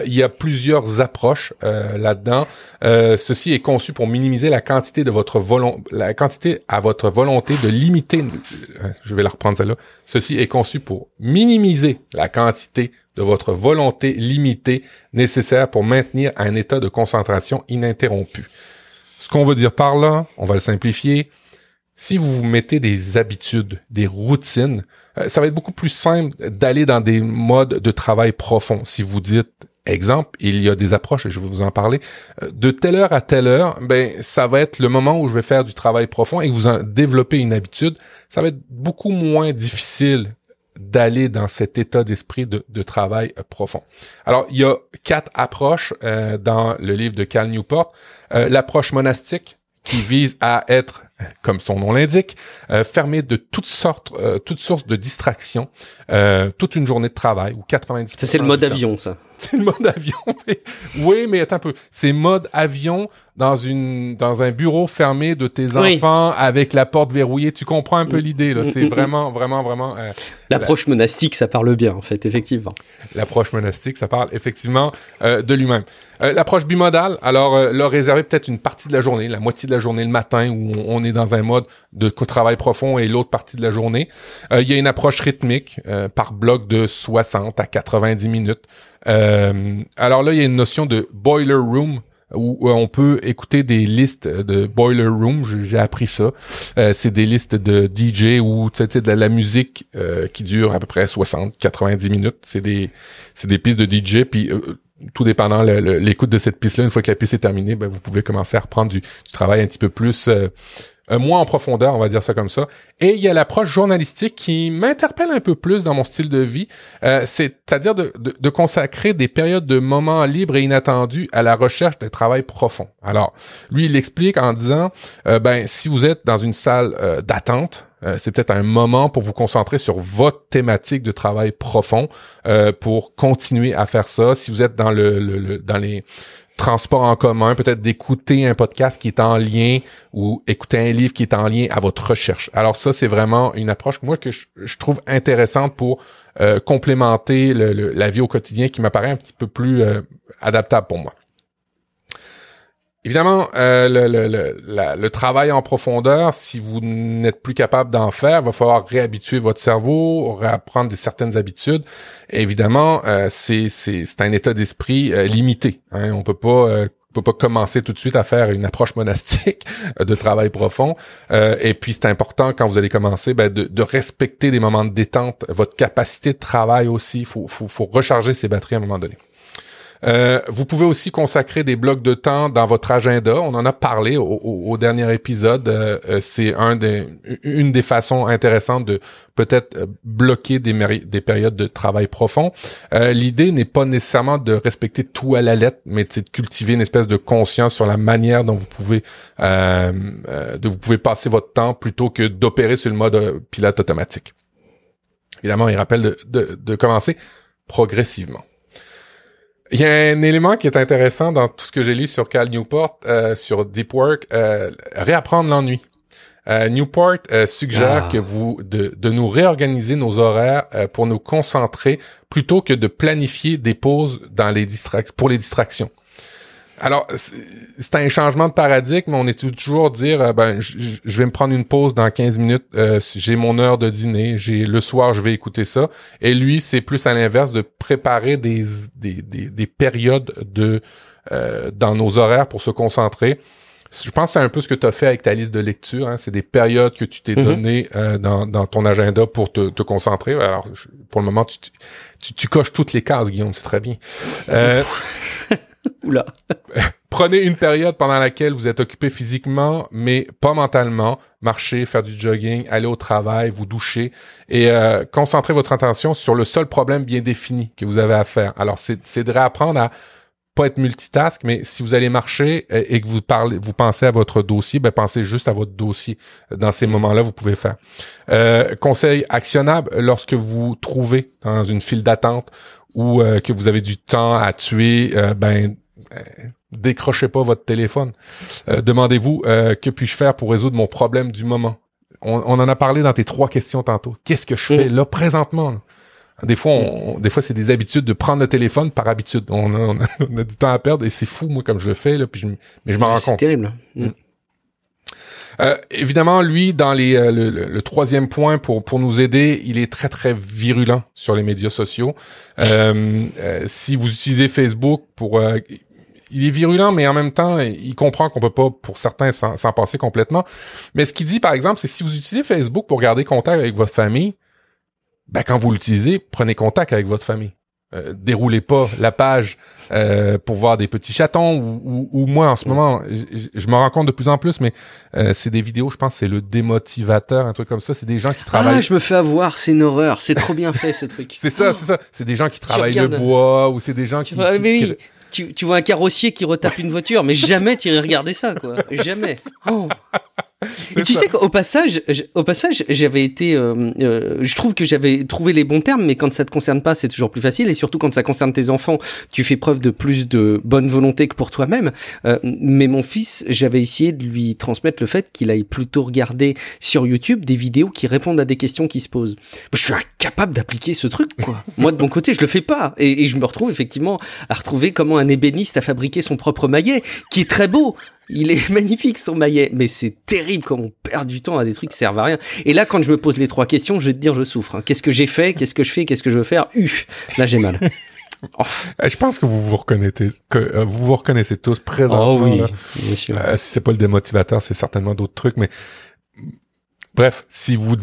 Il y a plusieurs approches là-dedans. Ceci est conçu pour minimiser la quantité de votre Ceci est conçu pour minimiser la quantité de votre volonté limitée nécessaire pour maintenir un état de concentration ininterrompu. Ce qu'on veut dire par là, on va le simplifier. Si vous vous mettez des habitudes, des routines, ça va être beaucoup plus simple d'aller dans des modes de travail profond. Si vous dites, exemple, il y a des approches, et je vais vous en parler, de telle heure à telle heure, ben ça va être le moment où je vais faire du travail profond, et que vous en développez une habitude, ça va être beaucoup moins difficile d'aller dans cet état d'esprit de travail profond. Alors, il y a 4 approches dans le livre de Carl Newport. L'approche monastique, qui vise à être, comme son nom l'indique, fermé de toutes sources de distractions, toute une journée de travail, ou 90%. Ça, c'est le mode avion, ça. C'est le mode avion. Oui, mais attends un peu. C'est mode avion dans un bureau fermé de tes enfants avec la porte verrouillée. Tu comprends un peu l'idée, là. C'est vraiment. L'approche monastique, ça parle bien, en fait, effectivement. L'approche monastique, ça parle effectivement de lui-même. L'approche bimodale, alors là, réserver peut-être une partie de la journée, la moitié de la journée le matin, où on est dans un mode de travail profond, et l'autre partie de la journée. Il y a une approche rythmique par bloc de 60 à 90 minutes. Alors là, il y a une notion de boiler room, où on peut écouter des listes de boiler room. J'ai appris ça. C'est des listes de DJ ou de la musique qui dure à peu près 60-90 minutes. C'est des pistes de DJ, puis tout dépendant l'écoute de cette piste-là, une fois que la piste est terminée, ben, vous pouvez commencer à reprendre du travail un petit peu plus moins en profondeur, on va dire ça comme ça. Et il y a l'approche journalistique qui m'interpelle un peu plus dans mon style de vie, c'est-à-dire de consacrer des périodes de moments libres et inattendus à la recherche d'un travail profond. Alors, lui, il explique en disant, si vous êtes dans une salle d'attente, c'est peut-être un moment pour vous concentrer sur votre thématique de travail profond, pour continuer à faire ça. Si vous êtes dans les transports en commun, peut-être d'écouter un podcast qui est en lien, ou écouter un livre qui est en lien à votre recherche. Alors ça, c'est vraiment une approche, moi, que je trouve intéressante pour complémenter la vie au quotidien, qui m'apparaît un petit peu plus adaptable pour moi. Évidemment, le travail en profondeur, si vous n'êtes plus capable d'en faire, il va falloir réhabituer votre cerveau, réapprendre certaines habitudes. Et évidemment, c'est un état d'esprit limité. Hein. On peut pas commencer tout de suite à faire une approche monastique de travail profond. Et puis, c'est important, quand vous allez commencer, de respecter des moments de détente, votre capacité de travail aussi. Il faut recharger ses batteries à un moment donné. Vous pouvez aussi consacrer des blocs de temps dans votre agenda. On en a parlé au dernier épisode. C'est une des façons intéressantes de peut-être bloquer des périodes de travail profond. L'idée n'est pas nécessairement de respecter tout à la lettre, mais c'est de cultiver une espèce de conscience sur la manière dont vous pouvez passer votre temps plutôt que d'opérer sur le mode pilote automatique. Évidemment, il rappelle de commencer progressivement. Il y a un élément qui est intéressant dans tout ce que j'ai lu sur Carl Newport, sur Deep Work, réapprendre l'ennui. Newport suggère que de nous réorganiser nos horaires pour nous concentrer plutôt que de planifier des pauses pour les distractions. Alors, c'est un changement de paradigme. On est toujours dire, je vais me prendre une pause dans 15 minutes. J'ai mon heure de dîner. Le soir, je vais écouter ça. Et lui, c'est plus à l'inverse de préparer des périodes dans nos horaires pour se concentrer. Je pense que c'est un peu ce que tu as fait avec ta liste de lecture. Hein. C'est des périodes que tu t'es donné dans ton agenda pour te concentrer. Alors, pour le moment, tu coches toutes les cases, Guillaume. C'est très bien. Oula. Prenez une période pendant laquelle vous êtes occupé physiquement, mais pas mentalement. Marchez, faire du jogging, aller au travail, vous doucher et concentrez votre attention sur le seul problème bien défini que vous avez à faire. Alors, c'est de réapprendre à pas être multitask, mais si vous allez marcher et que vous pensez à votre dossier, pensez juste à votre dossier. Dans ces moments-là, vous pouvez faire. Conseil actionnable, lorsque vous trouvez dans une file d'attente ou que vous avez du temps à tuer, décrochez pas votre téléphone. Demandez-vous que puis-je faire pour résoudre mon problème du moment. On en a parlé dans tes 3 questions tantôt. Qu'est-ce que je fais là présentement? Là? Des fois c'est des habitudes de prendre le téléphone par habitude. On a du temps à perdre et c'est fou moi comme je le fais là. Puis je m'en rends compte. C'est terrible. Mm. Évidemment, lui, dans le 3e point pour nous aider, il est très très virulent sur les médias sociaux. Si vous utilisez Facebook il est virulent, mais en même temps, il comprend qu'on peut pas, pour certains, s'en passer complètement. Mais ce qu'il dit, par exemple, c'est si vous utilisez Facebook pour garder contact avec votre famille, quand vous l'utilisez, prenez contact avec votre famille. Déroulez pas la page pour voir des petits chatons ou moi en ce moment je me rends compte de plus en plus, mais c'est des vidéos, je pense c'est le démotivateur, un truc comme ça, c'est des gens qui travaillent. Ah, je me fais avoir, c'est une horreur, c'est trop bien fait ce truc. c'est ça, c'est des gens qui travaillent le bois ou c'est des gens tu vois un carrossier qui retape une voiture, mais jamais tu irais regarder ça quoi, jamais. Oh. Et tu sais qu'au passage, j'avais été, je trouve que j'avais trouvé les bons termes, mais quand ça te concerne pas, c'est toujours plus facile. Et surtout quand ça concerne tes enfants, tu fais preuve de plus de bonne volonté que pour toi-même. Mais mon fils, j'avais essayé de lui transmettre le fait qu'il aille plutôt regarder sur YouTube des vidéos qui répondent à des questions qui se posent. Je suis incapable d'appliquer ce truc, quoi. Moi, de mon côté, je le fais pas. Et je me retrouve effectivement à retrouver comment un ébéniste a fabriqué son propre maillet, qui est très beau. Il est magnifique son maillet, mais c'est terrible quand on perd du temps à des trucs qui servent à rien. Et là, quand je me pose les 3 questions, je vais te dire je souffre. Hein. Qu'est-ce que j'ai fait? Qu'est-ce que je fais? Qu'est-ce que je veux faire? Là j'ai mal. Oh. Je pense que vous reconnaissez tous présentement. Oh oui, là. Bien sûr. Si c'est pas le démotivateur, c'est certainement d'autres trucs. Mais bref, si vous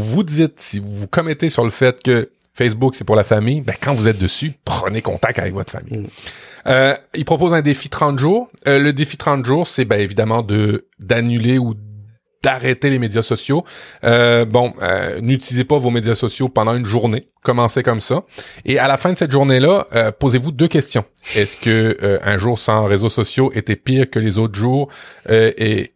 vous commettez sur le fait que Facebook, c'est pour la famille, quand vous êtes dessus, prenez contact avec votre famille. Mmh. Il propose un défi 30 jours. Le défi 30 jours, c'est évidemment d'annuler ou d'arrêter les médias sociaux. N'utilisez pas vos médias sociaux pendant une journée. Commencez comme ça. Et à la fin de cette journée-là, posez-vous 2 questions. Est-ce que un jour sans réseaux sociaux était pire que les autres jours et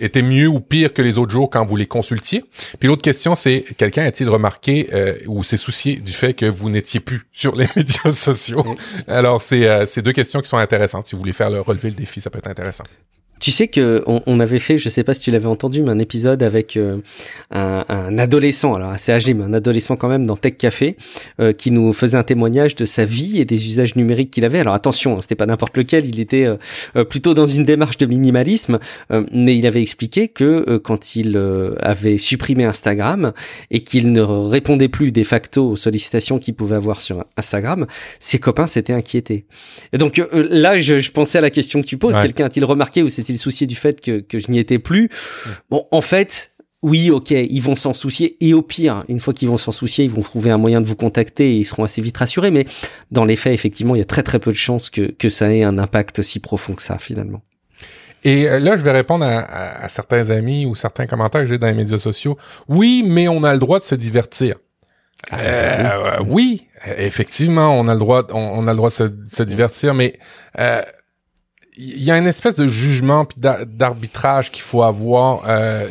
était mieux ou pire que les autres jours quand vous les consultiez? Puis l'autre question, c'est quelqu'un a-t-il remarqué ou s'est soucié du fait que vous n'étiez plus sur les médias sociaux? Alors, c'est 2 questions qui sont intéressantes. Si vous voulez faire relever le défi, ça peut être intéressant. Tu sais que on avait fait, je sais pas si tu l'avais entendu, mais un épisode avec un adolescent, alors assez âgé, mais un adolescent quand même dans Tech Café, qui nous faisait un témoignage de sa vie et des usages numériques qu'il avait. Alors attention, c'était pas n'importe lequel, il était plutôt dans une démarche de minimalisme, mais il avait expliqué que quand il avait supprimé Instagram et qu'il ne répondait plus de facto aux sollicitations qu'il pouvait avoir sur Instagram, ses copains s'étaient inquiétés. Et donc là, je pensais à la question que tu poses, ouais. Quelqu'un a-t-il remarqué ou il souciait du fait que je n'y étais plus. Bon, en fait, oui, ok, ils vont s'en soucier, et au pire, une fois qu'ils vont s'en soucier, ils vont trouver un moyen de vous contacter et ils seront assez vite rassurés, mais dans les faits, effectivement, il y a très très peu de chances que ça ait un impact si profond que ça, finalement. Et là, je vais répondre à certains amis ou certains commentaires que j'ai dans les médias sociaux. Oui, mais on a le droit de se divertir. Oui, effectivement, on a le droit, on a le droit de se divertir, mais il y a une espèce de jugement puis d'arbitrage qu'il faut avoir.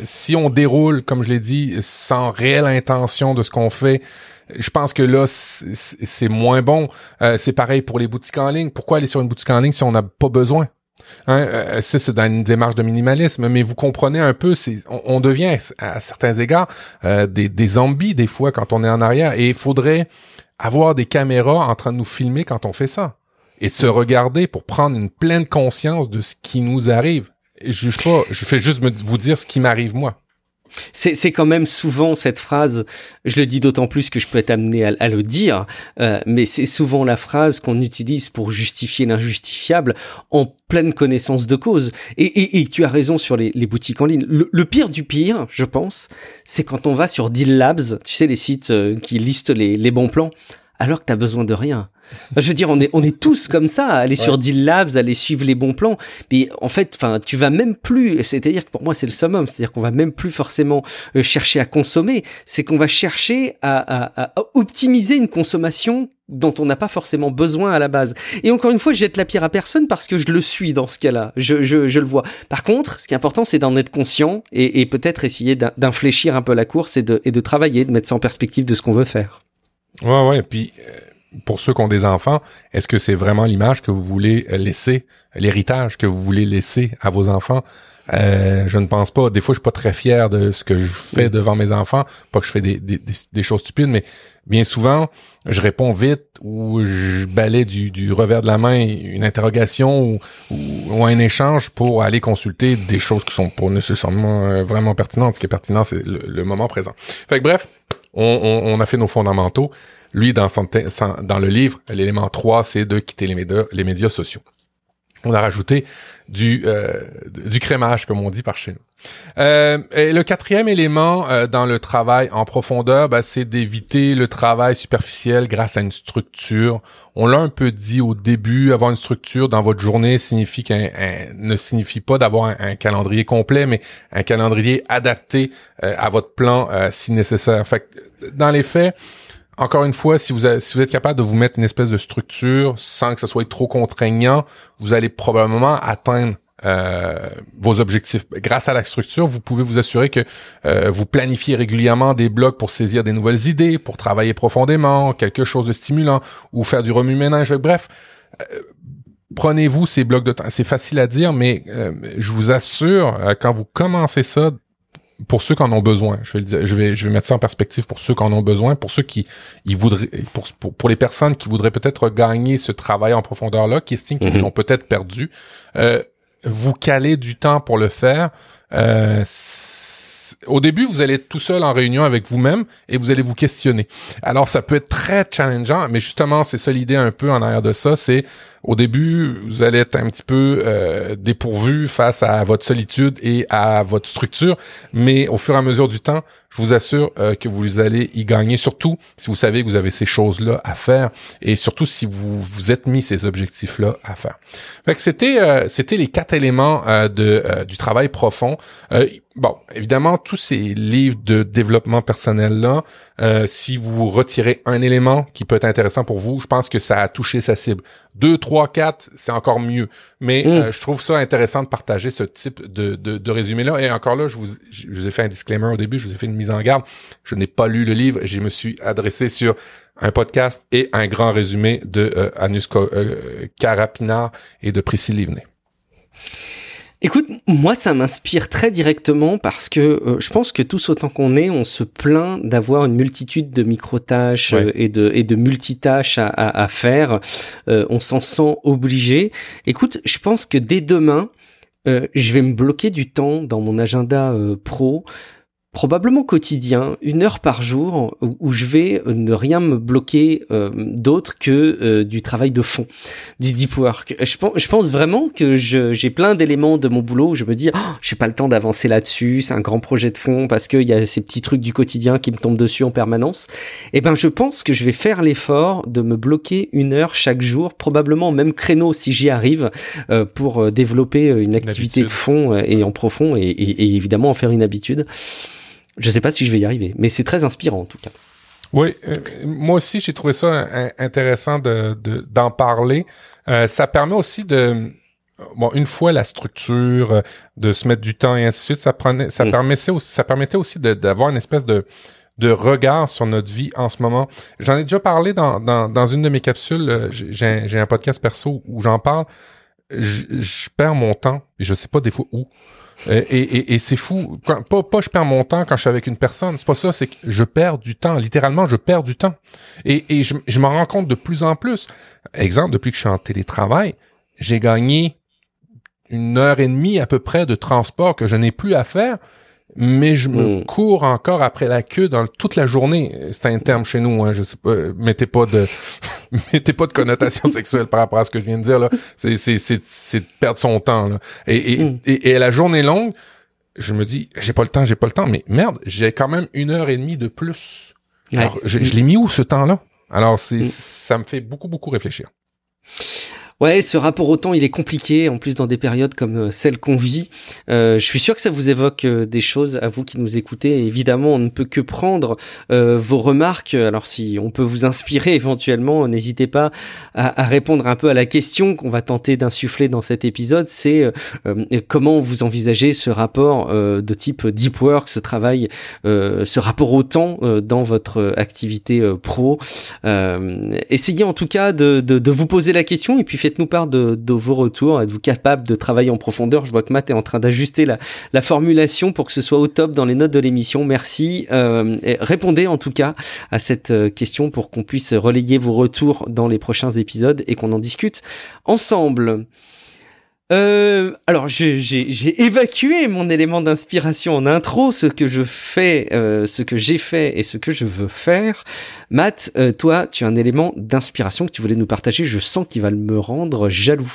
Si on déroule, comme je l'ai dit, sans réelle intention de ce qu'on fait, je pense que là, c'est moins bon. C'est pareil pour les boutiques en ligne. Pourquoi aller sur une boutique en ligne si on n'a pas besoin? C'est dans une démarche de minimalisme, mais vous comprenez un peu, on devient à certains égards des zombies des fois quand on est en arrière, et il faudrait avoir des caméras en train de nous filmer quand on fait ça, et de se regarder pour prendre une pleine conscience de ce qui nous arrive. Je juge pas, je fais juste vous dire ce qui m'arrive moi. C'est quand même souvent cette phrase, je le dis d'autant plus que je peux être amené à le dire, mais c'est souvent la phrase qu'on utilise pour justifier l'injustifiable en pleine connaissance de cause. Et tu as raison sur les boutiques en ligne. Le pire du pire, je pense, c'est quand on va sur Deal Labs, tu sais, les sites qui listent les bons plans, alors que t'as besoin de rien. Je veux dire, on est tous comme ça, aller sur Deal Labs, aller suivre les bons plans. Mais en fait, enfin, tu vas même plus, c'est-à-dire que pour moi, c'est le summum. C'est-à-dire qu'on va même plus forcément chercher à consommer. C'est qu'on va chercher à optimiser une consommation dont on n'a pas forcément besoin à la base. Et encore une fois, je jette la pierre à personne parce que je le suis dans ce cas-là. Je le vois. Par contre, ce qui est important, c'est d'en être conscient et peut-être essayer d'infléchir un peu la course et de travailler, de mettre ça en perspective de ce qu'on veut faire. Ouais, puis... Pour ceux qui ont des enfants, est-ce que c'est vraiment l'image que vous voulez laisser, l'héritage que vous voulez laisser à vos enfants? Je ne pense pas. Des fois, je suis pas très fier de ce que je fais devant mes enfants. Pas que je fais des choses stupides, mais bien souvent, je réponds vite ou je balaie du revers de la main une interrogation ou un échange pour aller consulter des choses qui sont pas nécessairement vraiment pertinentes. Ce qui est pertinent, c'est le moment présent. Fait que bref, on a fait nos fondamentaux. Lui, dans le livre, l'élément 3, c'est de quitter les médias sociaux. On a rajouté du crémage, comme on dit par chez nous. Et le quatrième élément dans le travail en profondeur, c'est d'éviter le travail superficiel grâce à une structure. On l'a un peu dit au début, avoir une structure dans votre journée ne signifie pas d'avoir un calendrier complet, mais un calendrier adapté à votre plan si nécessaire. Fait que, dans les faits, encore une fois, si vous êtes capable de vous mettre une espèce de structure sans que ce soit trop contraignant, vous allez probablement atteindre vos objectifs. Grâce à la structure, vous pouvez vous assurer que vous planifiez régulièrement des blocs pour saisir des nouvelles idées, pour travailler profondément, quelque chose de stimulant, ou faire du remue-ménage. Bref, prenez-vous ces blocs de temps. C'est facile à dire, mais je vous assure, quand vous commencez ça, pour ceux qui en ont besoin, je vais mettre ça en perspective pour ceux qui en ont besoin, pour ceux qui ils voudraient, pour les personnes qui voudraient peut-être gagner ce travail en profondeur là, qui estiment qu'ils l'ont peut-être perdu, vous calez du temps pour le faire. Au début, vous allez être tout seul en réunion avec vous-même et vous allez vous questionner. Alors, ça peut être très challengeant, mais justement, c'est ça l'idée un peu en arrière de ça, c'est au début, vous allez être un petit peu dépourvu face à votre solitude et à votre structure, mais au fur et à mesure du temps, je vous assure que vous allez y gagner, surtout si vous savez que vous avez ces choses-là à faire et surtout si vous vous êtes mis ces objectifs-là à faire. Fait que c'était les quatre éléments du travail profond. Bon, évidemment, tous ces livres de développement personnel-là, si vous retirez un élément qui peut être intéressant pour vous, je pense que ça a touché sa cible. 2, 3, 4, c'est encore mieux. Mais je trouve ça intéressant de partager ce type de résumé-là. Et encore là, je vous ai fait un disclaimer au début, je vous ai fait une mise en garde. Je n'ai pas lu le livre, je me suis adressé sur un podcast et un grand résumé de Onuz Karapinar et de Priscille Livnet. Écoute, moi, ça m'inspire très directement parce que je pense que tous autant qu'on est, on se plaint d'avoir une multitude de micro-tâches et de multitâches à faire. On s'en sent obligé. Écoute, je pense que dès demain, je vais me bloquer du temps dans mon agenda pro probablement quotidien, 1 heure par jour où je vais ne rien me bloquer d'autre que du travail de fond, du deep work. Je pense vraiment que j'ai plein d'éléments de mon boulot où je me dis oh, j'ai pas le temps d'avancer là-dessus, c'est un grand projet de fond parce qu'il y a ces petits trucs du quotidien qui me tombent dessus en permanence. Et ben je pense que je vais faire l'effort de me bloquer 1 heure chaque jour, probablement même créneau si j'y arrive, pour développer une activité de fond et en profond et évidemment en faire une habitude. Je sais pas si je vais y arriver, mais c'est très inspirant en tout cas. Oui, moi aussi j'ai trouvé ça intéressant d'en parler. Ça permet aussi de, bon, une fois la structure, de se mettre du temps et ainsi de suite, ça permettait aussi d'avoir une espèce de regard sur notre vie en ce moment. J'en ai déjà parlé dans une de mes capsules. J'ai un podcast perso où j'en parle. Je perds mon temps et je sais pas des fois où. Et c'est fou. Pas je perds mon temps quand je suis avec une personne. C'est pas ça, c'est que je perds du temps. Littéralement, je perds du temps. Et je m'en rends compte de plus en plus. Exemple, depuis que je suis en télétravail, j'ai gagné 1 heure et demie à peu près de transport que je n'ai plus à faire, mais je me cours encore après la queue dans toute la journée. C'est un terme chez nous, hein, je sais pas, mettez pas de connotation sexuelle par rapport à ce que je viens de dire là. C'est de perdre son temps là. Et la journée longue, je me dis j'ai pas le temps, mais merde, j'ai quand même 1 heure et demie de plus. Ouais. Alors je l'ai mis où ce temps-là? Alors ça me fait beaucoup réfléchir. Ouais, ce rapport au temps, il est compliqué, en plus dans des périodes comme celle qu'on vit. Je suis sûr que ça vous évoque des choses à vous qui nous écoutez. Et évidemment, on ne peut que prendre vos remarques. Alors si on peut vous inspirer éventuellement, n'hésitez pas à répondre un peu à la question qu'on va tenter d'insuffler dans cet épisode. C'est comment vous envisagez ce rapport de type deep work, ce travail, ce rapport au temps dans votre activité pro. Essayez en tout cas de vous poser la question et puis faites-nous part de vos retours. Êtes-vous capable de travailler en profondeur? Je vois que Matt est en train d'ajuster la formulation pour que ce soit au top dans les notes de l'émission. Merci. Répondez en tout cas à cette question pour qu'on puisse relayer vos retours dans les prochains épisodes et qu'on en discute ensemble. Alors j'ai évacué mon élément d'inspiration en intro, ce que je fais, ce que j'ai fait et ce que je veux faire. Matt, toi, tu as un élément d'inspiration que tu voulais nous partager. Je sens qu'il va me rendre jaloux.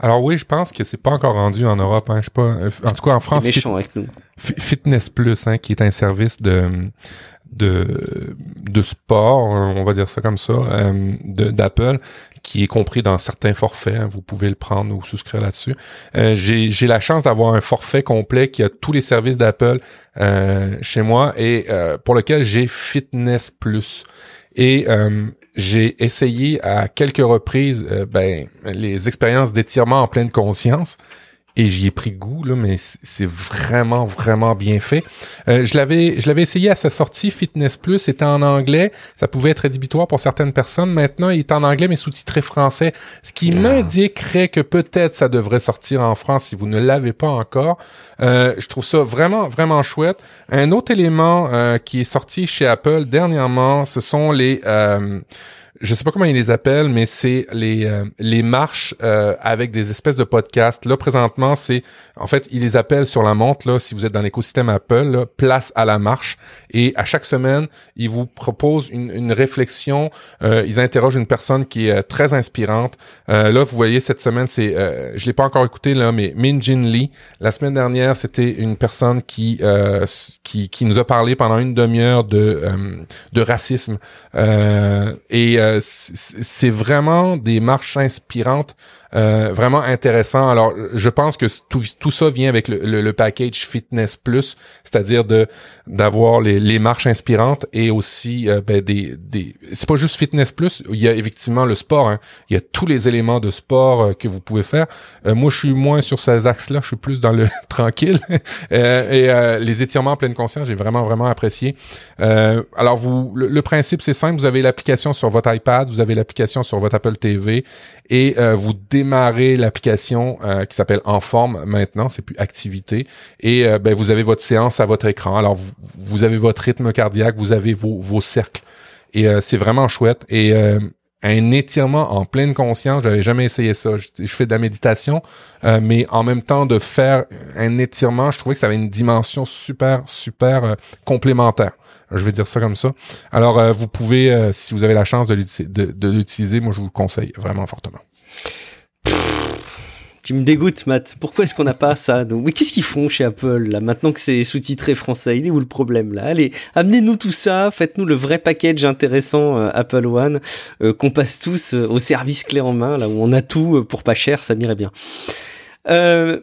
Alors oui, je pense que c'est pas encore rendu en Europe. Hein. Je sais pas. En tout cas, en France, méchant avec nous. Fitness Plus, hein, qui est un service de sport, on va dire ça comme ça, d'Apple, qui est compris dans certains forfaits. Hein, vous pouvez le prendre ou souscrire là-dessus. J'ai la chance d'avoir un forfait complet qui a tous les services d'Apple chez moi et pour lequel j'ai Fitness Plus. Et j'ai essayé à quelques reprises les expériences d'étirement en pleine conscience. Et j'y ai pris goût, là, mais c'est vraiment, vraiment bien fait. Je l'avais essayé à sa sortie. Fitness Plus était en anglais. Ça pouvait être rédhibitoire pour certaines personnes. Maintenant, il est en anglais, mais sous-titré français. Ce qui m'indiquerait que peut-être ça devrait sortir en France si vous ne l'avez pas encore. Je trouve ça vraiment, vraiment chouette. Un autre élément qui est sorti chez Apple dernièrement, ce sont les... je sais pas comment ils les appellent, mais c'est les marches avec des espèces de podcasts. Là, présentement, c'est... En fait, ils les appellent sur la montre, là, si vous êtes dans l'écosystème Apple, là, place à la marche. Et à chaque semaine, ils vous proposent une réflexion. Ils interrogent une personne qui est très inspirante. Là, vous voyez, cette semaine, c'est... je l'ai pas encore écouté, là, mais Min Jin Lee. La semaine dernière, c'était une personne qui nous a parlé pendant 1 demi-heure de racisme. C'est vraiment des marches inspirantes, vraiment intéressant. Alors, je pense que tout ça vient avec le package Fitness Plus, c'est-à-dire d'avoir les marches inspirantes et aussi c'est pas juste Fitness Plus, il y a effectivement le sport, hein. Il y a tous les éléments de sport que vous pouvez faire. Moi, je suis moins sur ces axes-là, je suis plus dans le tranquille. Les étirements en pleine conscience, j'ai vraiment, vraiment apprécié. Alors, le principe, c'est simple, vous avez l'application sur votre iPad, vous avez l'application sur votre Apple TV et vous démarrez l'application qui s'appelle En Forme maintenant, c'est plus Activité, et vous avez votre séance à votre écran. Alors vous avez votre rythme cardiaque, vous avez vos cercles et c'est vraiment chouette. Et un étirement en pleine conscience. J'avais jamais essayé ça. Je fais de la méditation, mais en même temps de faire un étirement, je trouvais que ça avait une dimension super complémentaire. Je vais dire ça comme ça. Alors, vous pouvez, si vous avez la chance de l'utiliser, moi, je vous le conseille vraiment fortement. Tu me dégoûtes, Matt. Pourquoi est-ce qu'on n'a pas ça? Donc, mais qu'est-ce qu'ils font chez Apple, là, maintenant que c'est sous-titré français? Il est où le problème, là? Allez, amenez-nous tout ça, faites-nous le vrai package intéressant Apple One, qu'on passe tous au service clé en main, là où on a tout pour pas cher, ça m'irait bien.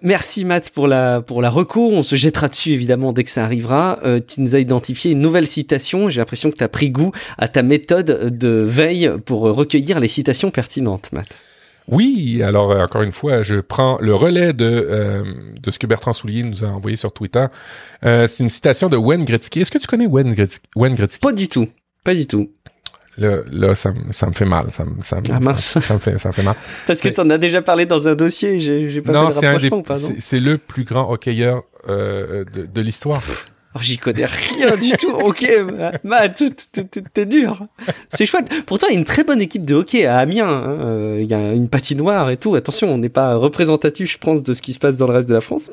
Merci Matt pour la reco. On se jettera dessus évidemment dès que ça arrivera. Tu nous as identifié une nouvelle citation. J'ai l'impression que tu as pris goût à ta méthode de veille pour recueillir les citations pertinentes, Matt. Oui, alors encore une fois, je prends le relais de ce que Bertrand Soulier nous a envoyé sur Twitter. C'est une citation de Wayne Gretzky. Est-ce que tu connais Wayne Gretzky? Pas du tout, pas du tout. Là, ça me fait mal. Ça me fait mal. Parce que t'en as déjà parlé dans un dossier. J'ai pas fait de rapprochement, pardon. C'est le plus grand hockeyeur de l'histoire. Alors, j'y connais rien du tout. Ok, Matt, t'es dur. C'est chouette. Pourtant, il y a une très bonne équipe de hockey à Amiens. Il y a une patinoire et tout. Attention, on n'est pas représentatif, je pense, de ce qui se passe dans le reste de la France,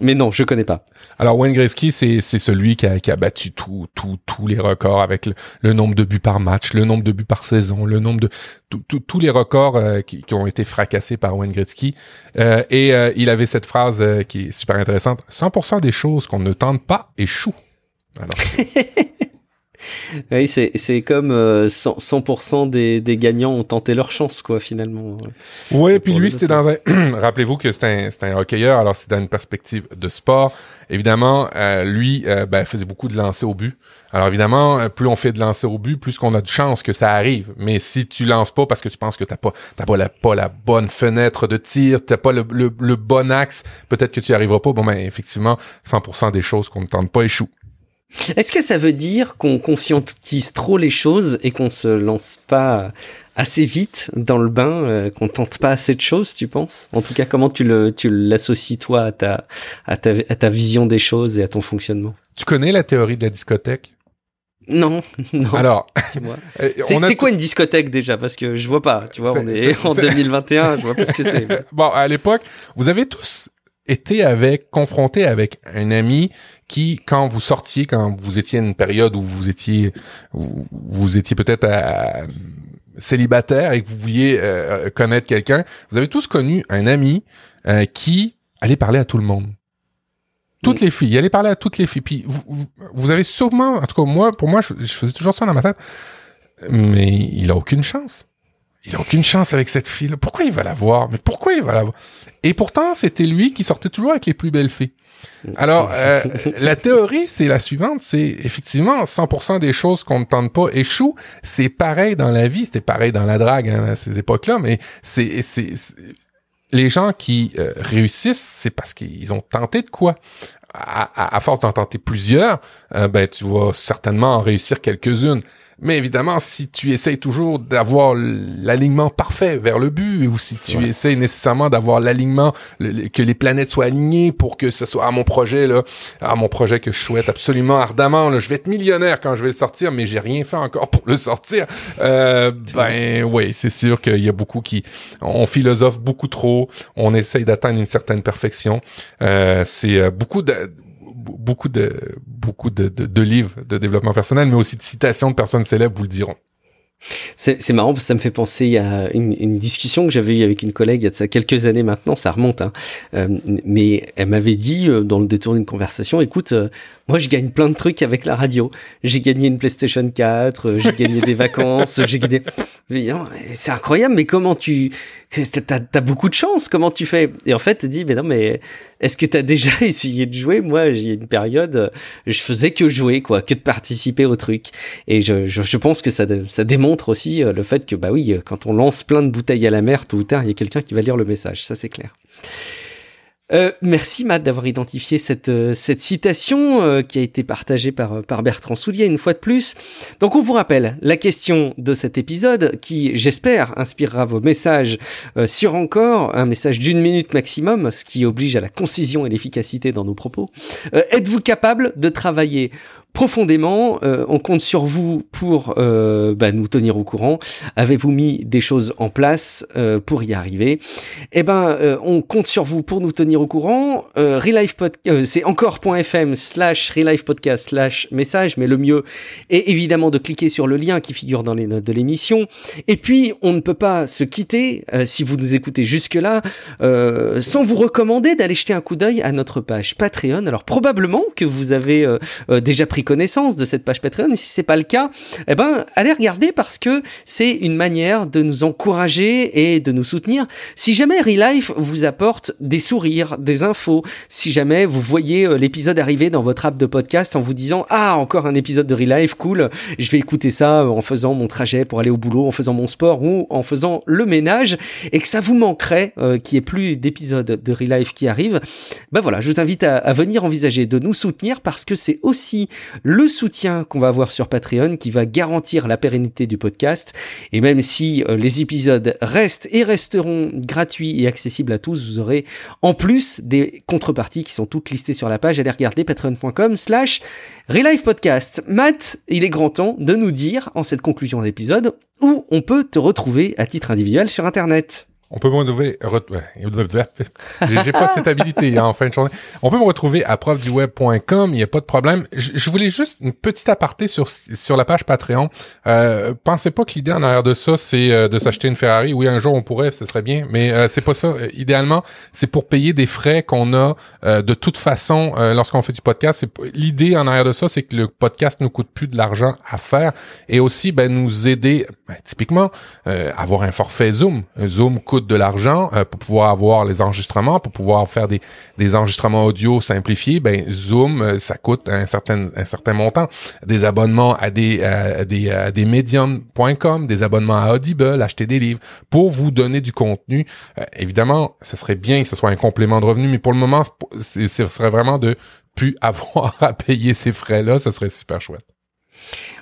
mais non, je connais pas. Alors, Wayne Gretzky, c'est celui qui a battu tous les records avec le nombre de buts par match, le nombre de buts par saison, le nombre de tous les records qui ont été fracassés par Wayne Gretzky. Et il avait cette phrase qui est super intéressante. 100% des choses qu'on ne tente pas échoue. Alors, oui, c'est comme 100% des gagnants ont tenté leur chance, quoi, finalement. Oui, puis lui, c'était dans un... Rappelez-vous que c'est un hockeyeur, alors c'est dans une perspective de sport. Évidemment, lui faisait beaucoup de lancers au but. Alors évidemment, plus on fait de lancers au but, plus qu'on a de chances que ça arrive. Mais si tu lances pas parce que tu penses que t'as pas la bonne fenêtre de tir, t'as pas le bon axe, peut-être que tu y arriveras pas. Bon, ben effectivement, 100% des choses qu'on ne tente pas échouent. Est-ce que ça veut dire qu'on conscientise trop les choses et qu'on se lance pas assez vite dans le bain, qu'on tente pas assez de choses, tu penses? En tout cas, comment tu l'associes, toi, à ta vision des choses et à ton fonctionnement? Tu connais la théorie de la discothèque? Non. Alors, dis-moi. C'est quoi une discothèque déjà? Parce que je vois pas, tu vois, on est en 2021, je vois pas ce que c'est. Bon, à l'époque, vous avez tous été confronté avec un ami qui, quand vous étiez à une période où vous étiez peut-être célibataire et que vous vouliez connaître quelqu'un, vous avez tous connu un ami qui allait parler à tout le monde. Toutes les filles. Il allait parler à toutes les filles. Puis vous avez sûrement, en tout cas moi, pour moi, je faisais toujours ça dans ma tête, mais il a aucune chance. Il a aucune chance avec cette fille-là. Pourquoi il va la voir? Mais pourquoi il va la voir? Et pourtant, c'était lui qui sortait toujours avec les plus belles filles. Alors, la théorie, c'est la suivante. C'est effectivement 100% des choses qu'on ne tente pas échouent. C'est pareil dans la vie. C'était pareil dans la drague, hein, à ces époques-là. Mais c'est les gens qui réussissent, c'est parce qu'ils ont tenté de quoi? À force d'en tenter plusieurs, tu vas certainement en réussir quelques-unes. Mais évidemment, si tu essayes toujours d'avoir l'alignement parfait vers le but, ou si tu essayes nécessairement d'avoir l'alignement, que les planètes soient alignées pour que ce soit mon projet que je souhaite absolument ardemment, là, je vais être millionnaire quand je vais le sortir, mais j'ai rien fait encore pour le sortir. Oui, c'est sûr qu'il y a beaucoup on philosophe beaucoup trop, on essaye d'atteindre une certaine perfection. C'est beaucoup de livres de développement personnel, mais aussi de citations de personnes célèbres vous le diront. C'est marrant parce que ça me fait penser à une discussion que j'avais eue avec une collègue il y a quelques années maintenant, ça remonte, hein. Mais elle m'avait dit dans le détour d'une conversation, écoute, moi je gagne plein de trucs avec la radio, j'ai gagné une PlayStation 4, j'ai gagné des vacances, j'ai gagné... C'est incroyable, mais comment t'as beaucoup de chance, comment tu fais? Et en fait, elle dit, mais non, mais est-ce que t'as déjà essayé de jouer? Moi, il y a une période, je faisais que jouer, quoi, que de participer au truc. Et je pense que ça démontre aussi le fait que, bah oui, quand on lance plein de bouteilles à la mer, tôt ou tard, il y a quelqu'un qui va lire le message. Ça, c'est clair. Merci Matt d'avoir identifié cette citation qui a été partagée par Bertrand Soulier une fois de plus. Donc on vous rappelle la question de cet épisode qui, j'espère, inspirera vos messages sur encore un message d'une minute maximum, ce qui oblige à la concision et l'efficacité dans nos propos. Êtes-vous capable de travailler profondément. On compte sur vous pour nous tenir au courant. Avez-vous mis des choses en place pour y arriver? On compte sur vous pour nous tenir au courant. C'est encore.fm/relifepodcast/message, mais le mieux est évidemment de cliquer sur le lien qui figure dans les notes de l'émission. Et puis, on ne peut pas se quitter, si vous nous écoutez jusque-là, sans vous recommander d'aller jeter un coup d'œil à notre page Patreon. Alors, probablement que vous avez déjà pris connaissance de cette page Patreon, et si c'est pas le cas, allez regarder, parce que c'est une manière de nous encourager et de nous soutenir. Si jamais ReLife vous apporte des sourires, des infos, si jamais vous voyez l'épisode arriver dans votre app de podcast en vous disant « Ah, encore un épisode de ReLife, cool, je vais écouter ça en faisant mon trajet pour aller au boulot, en faisant mon sport ou en faisant le ménage » et que ça vous manquerait qu'il n'y ait plus d'épisodes de ReLife qui arrivent, je vous invite à venir envisager de nous soutenir, parce que c'est aussi le soutien qu'on va avoir sur Patreon qui va garantir la pérennité du podcast. Et même si les épisodes restent et resteront gratuits et accessibles à tous, vous aurez en plus des contreparties qui sont toutes listées sur la page. Allez regarder patreon.com/relifepodcast. Matt, il est grand temps de nous dire en cette conclusion d'épisode où on peut te retrouver à titre individuel sur Internet. On peut me retrouver... J'ai pas cette habilité en fin de journée. On peut me retrouver à profduweb.com, il n'y a pas de problème. Je voulais juste une petite aparté sur la page Patreon. Pensez pas que l'idée en arrière de ça, c'est de s'acheter une Ferrari. Oui, un jour on pourrait, ce serait bien, mais c'est pas ça. Idéalement, c'est pour payer des frais qu'on a de toute façon lorsqu'on fait du podcast. L'idée en arrière de ça, c'est que le podcast nous coûte plus de l'argent à faire, et aussi nous aider, typiquement, avoir un forfait Zoom. Zoom coûte de l'argent pour pouvoir avoir les enregistrements, pour pouvoir faire des enregistrements audio simplifiés. Zoom, ça coûte un certain montant. Des abonnements à des medium.com, des abonnements à Audible, acheter des livres pour vous donner du contenu. Évidemment, ce serait bien que ce soit un complément de revenu, mais pour le moment, ce serait vraiment de plus avoir à payer ces frais-là. Ce serait super chouette.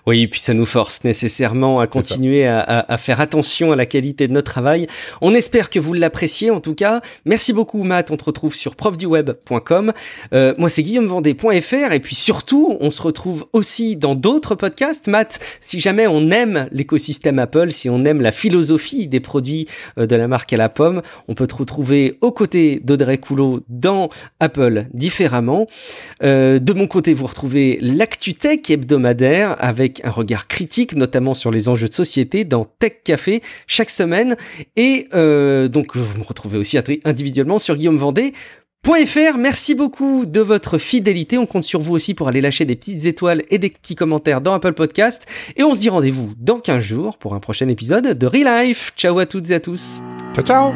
Oui, et puis ça nous force nécessairement à continuer à faire attention à la qualité de notre travail. On espère que vous l'appréciez, en tout cas. Merci beaucoup, Matt. On te retrouve sur profduweb.com. Moi, c'est guillaumevendé.fr. Et puis surtout, on se retrouve aussi dans d'autres podcasts. Matt, si jamais on aime l'écosystème Apple, si on aime la philosophie des produits de la marque à la pomme, on peut te retrouver aux côtés d'Audrey Coulot dans Apple différemment. De mon côté, vous retrouvez l'actu tech hebdomadaire avec un regard critique, notamment sur les enjeux de société, dans Tech Café chaque semaine. Et donc, vous me retrouvez aussi individuellement sur guillaumevendé.fr. Merci beaucoup de votre fidélité. On compte sur vous aussi pour aller lâcher des petites étoiles et des petits commentaires dans Apple Podcast. Et on se dit rendez-vous dans 15 jours pour un prochain épisode de ReLife. Ciao à toutes et à tous. Ciao, ciao.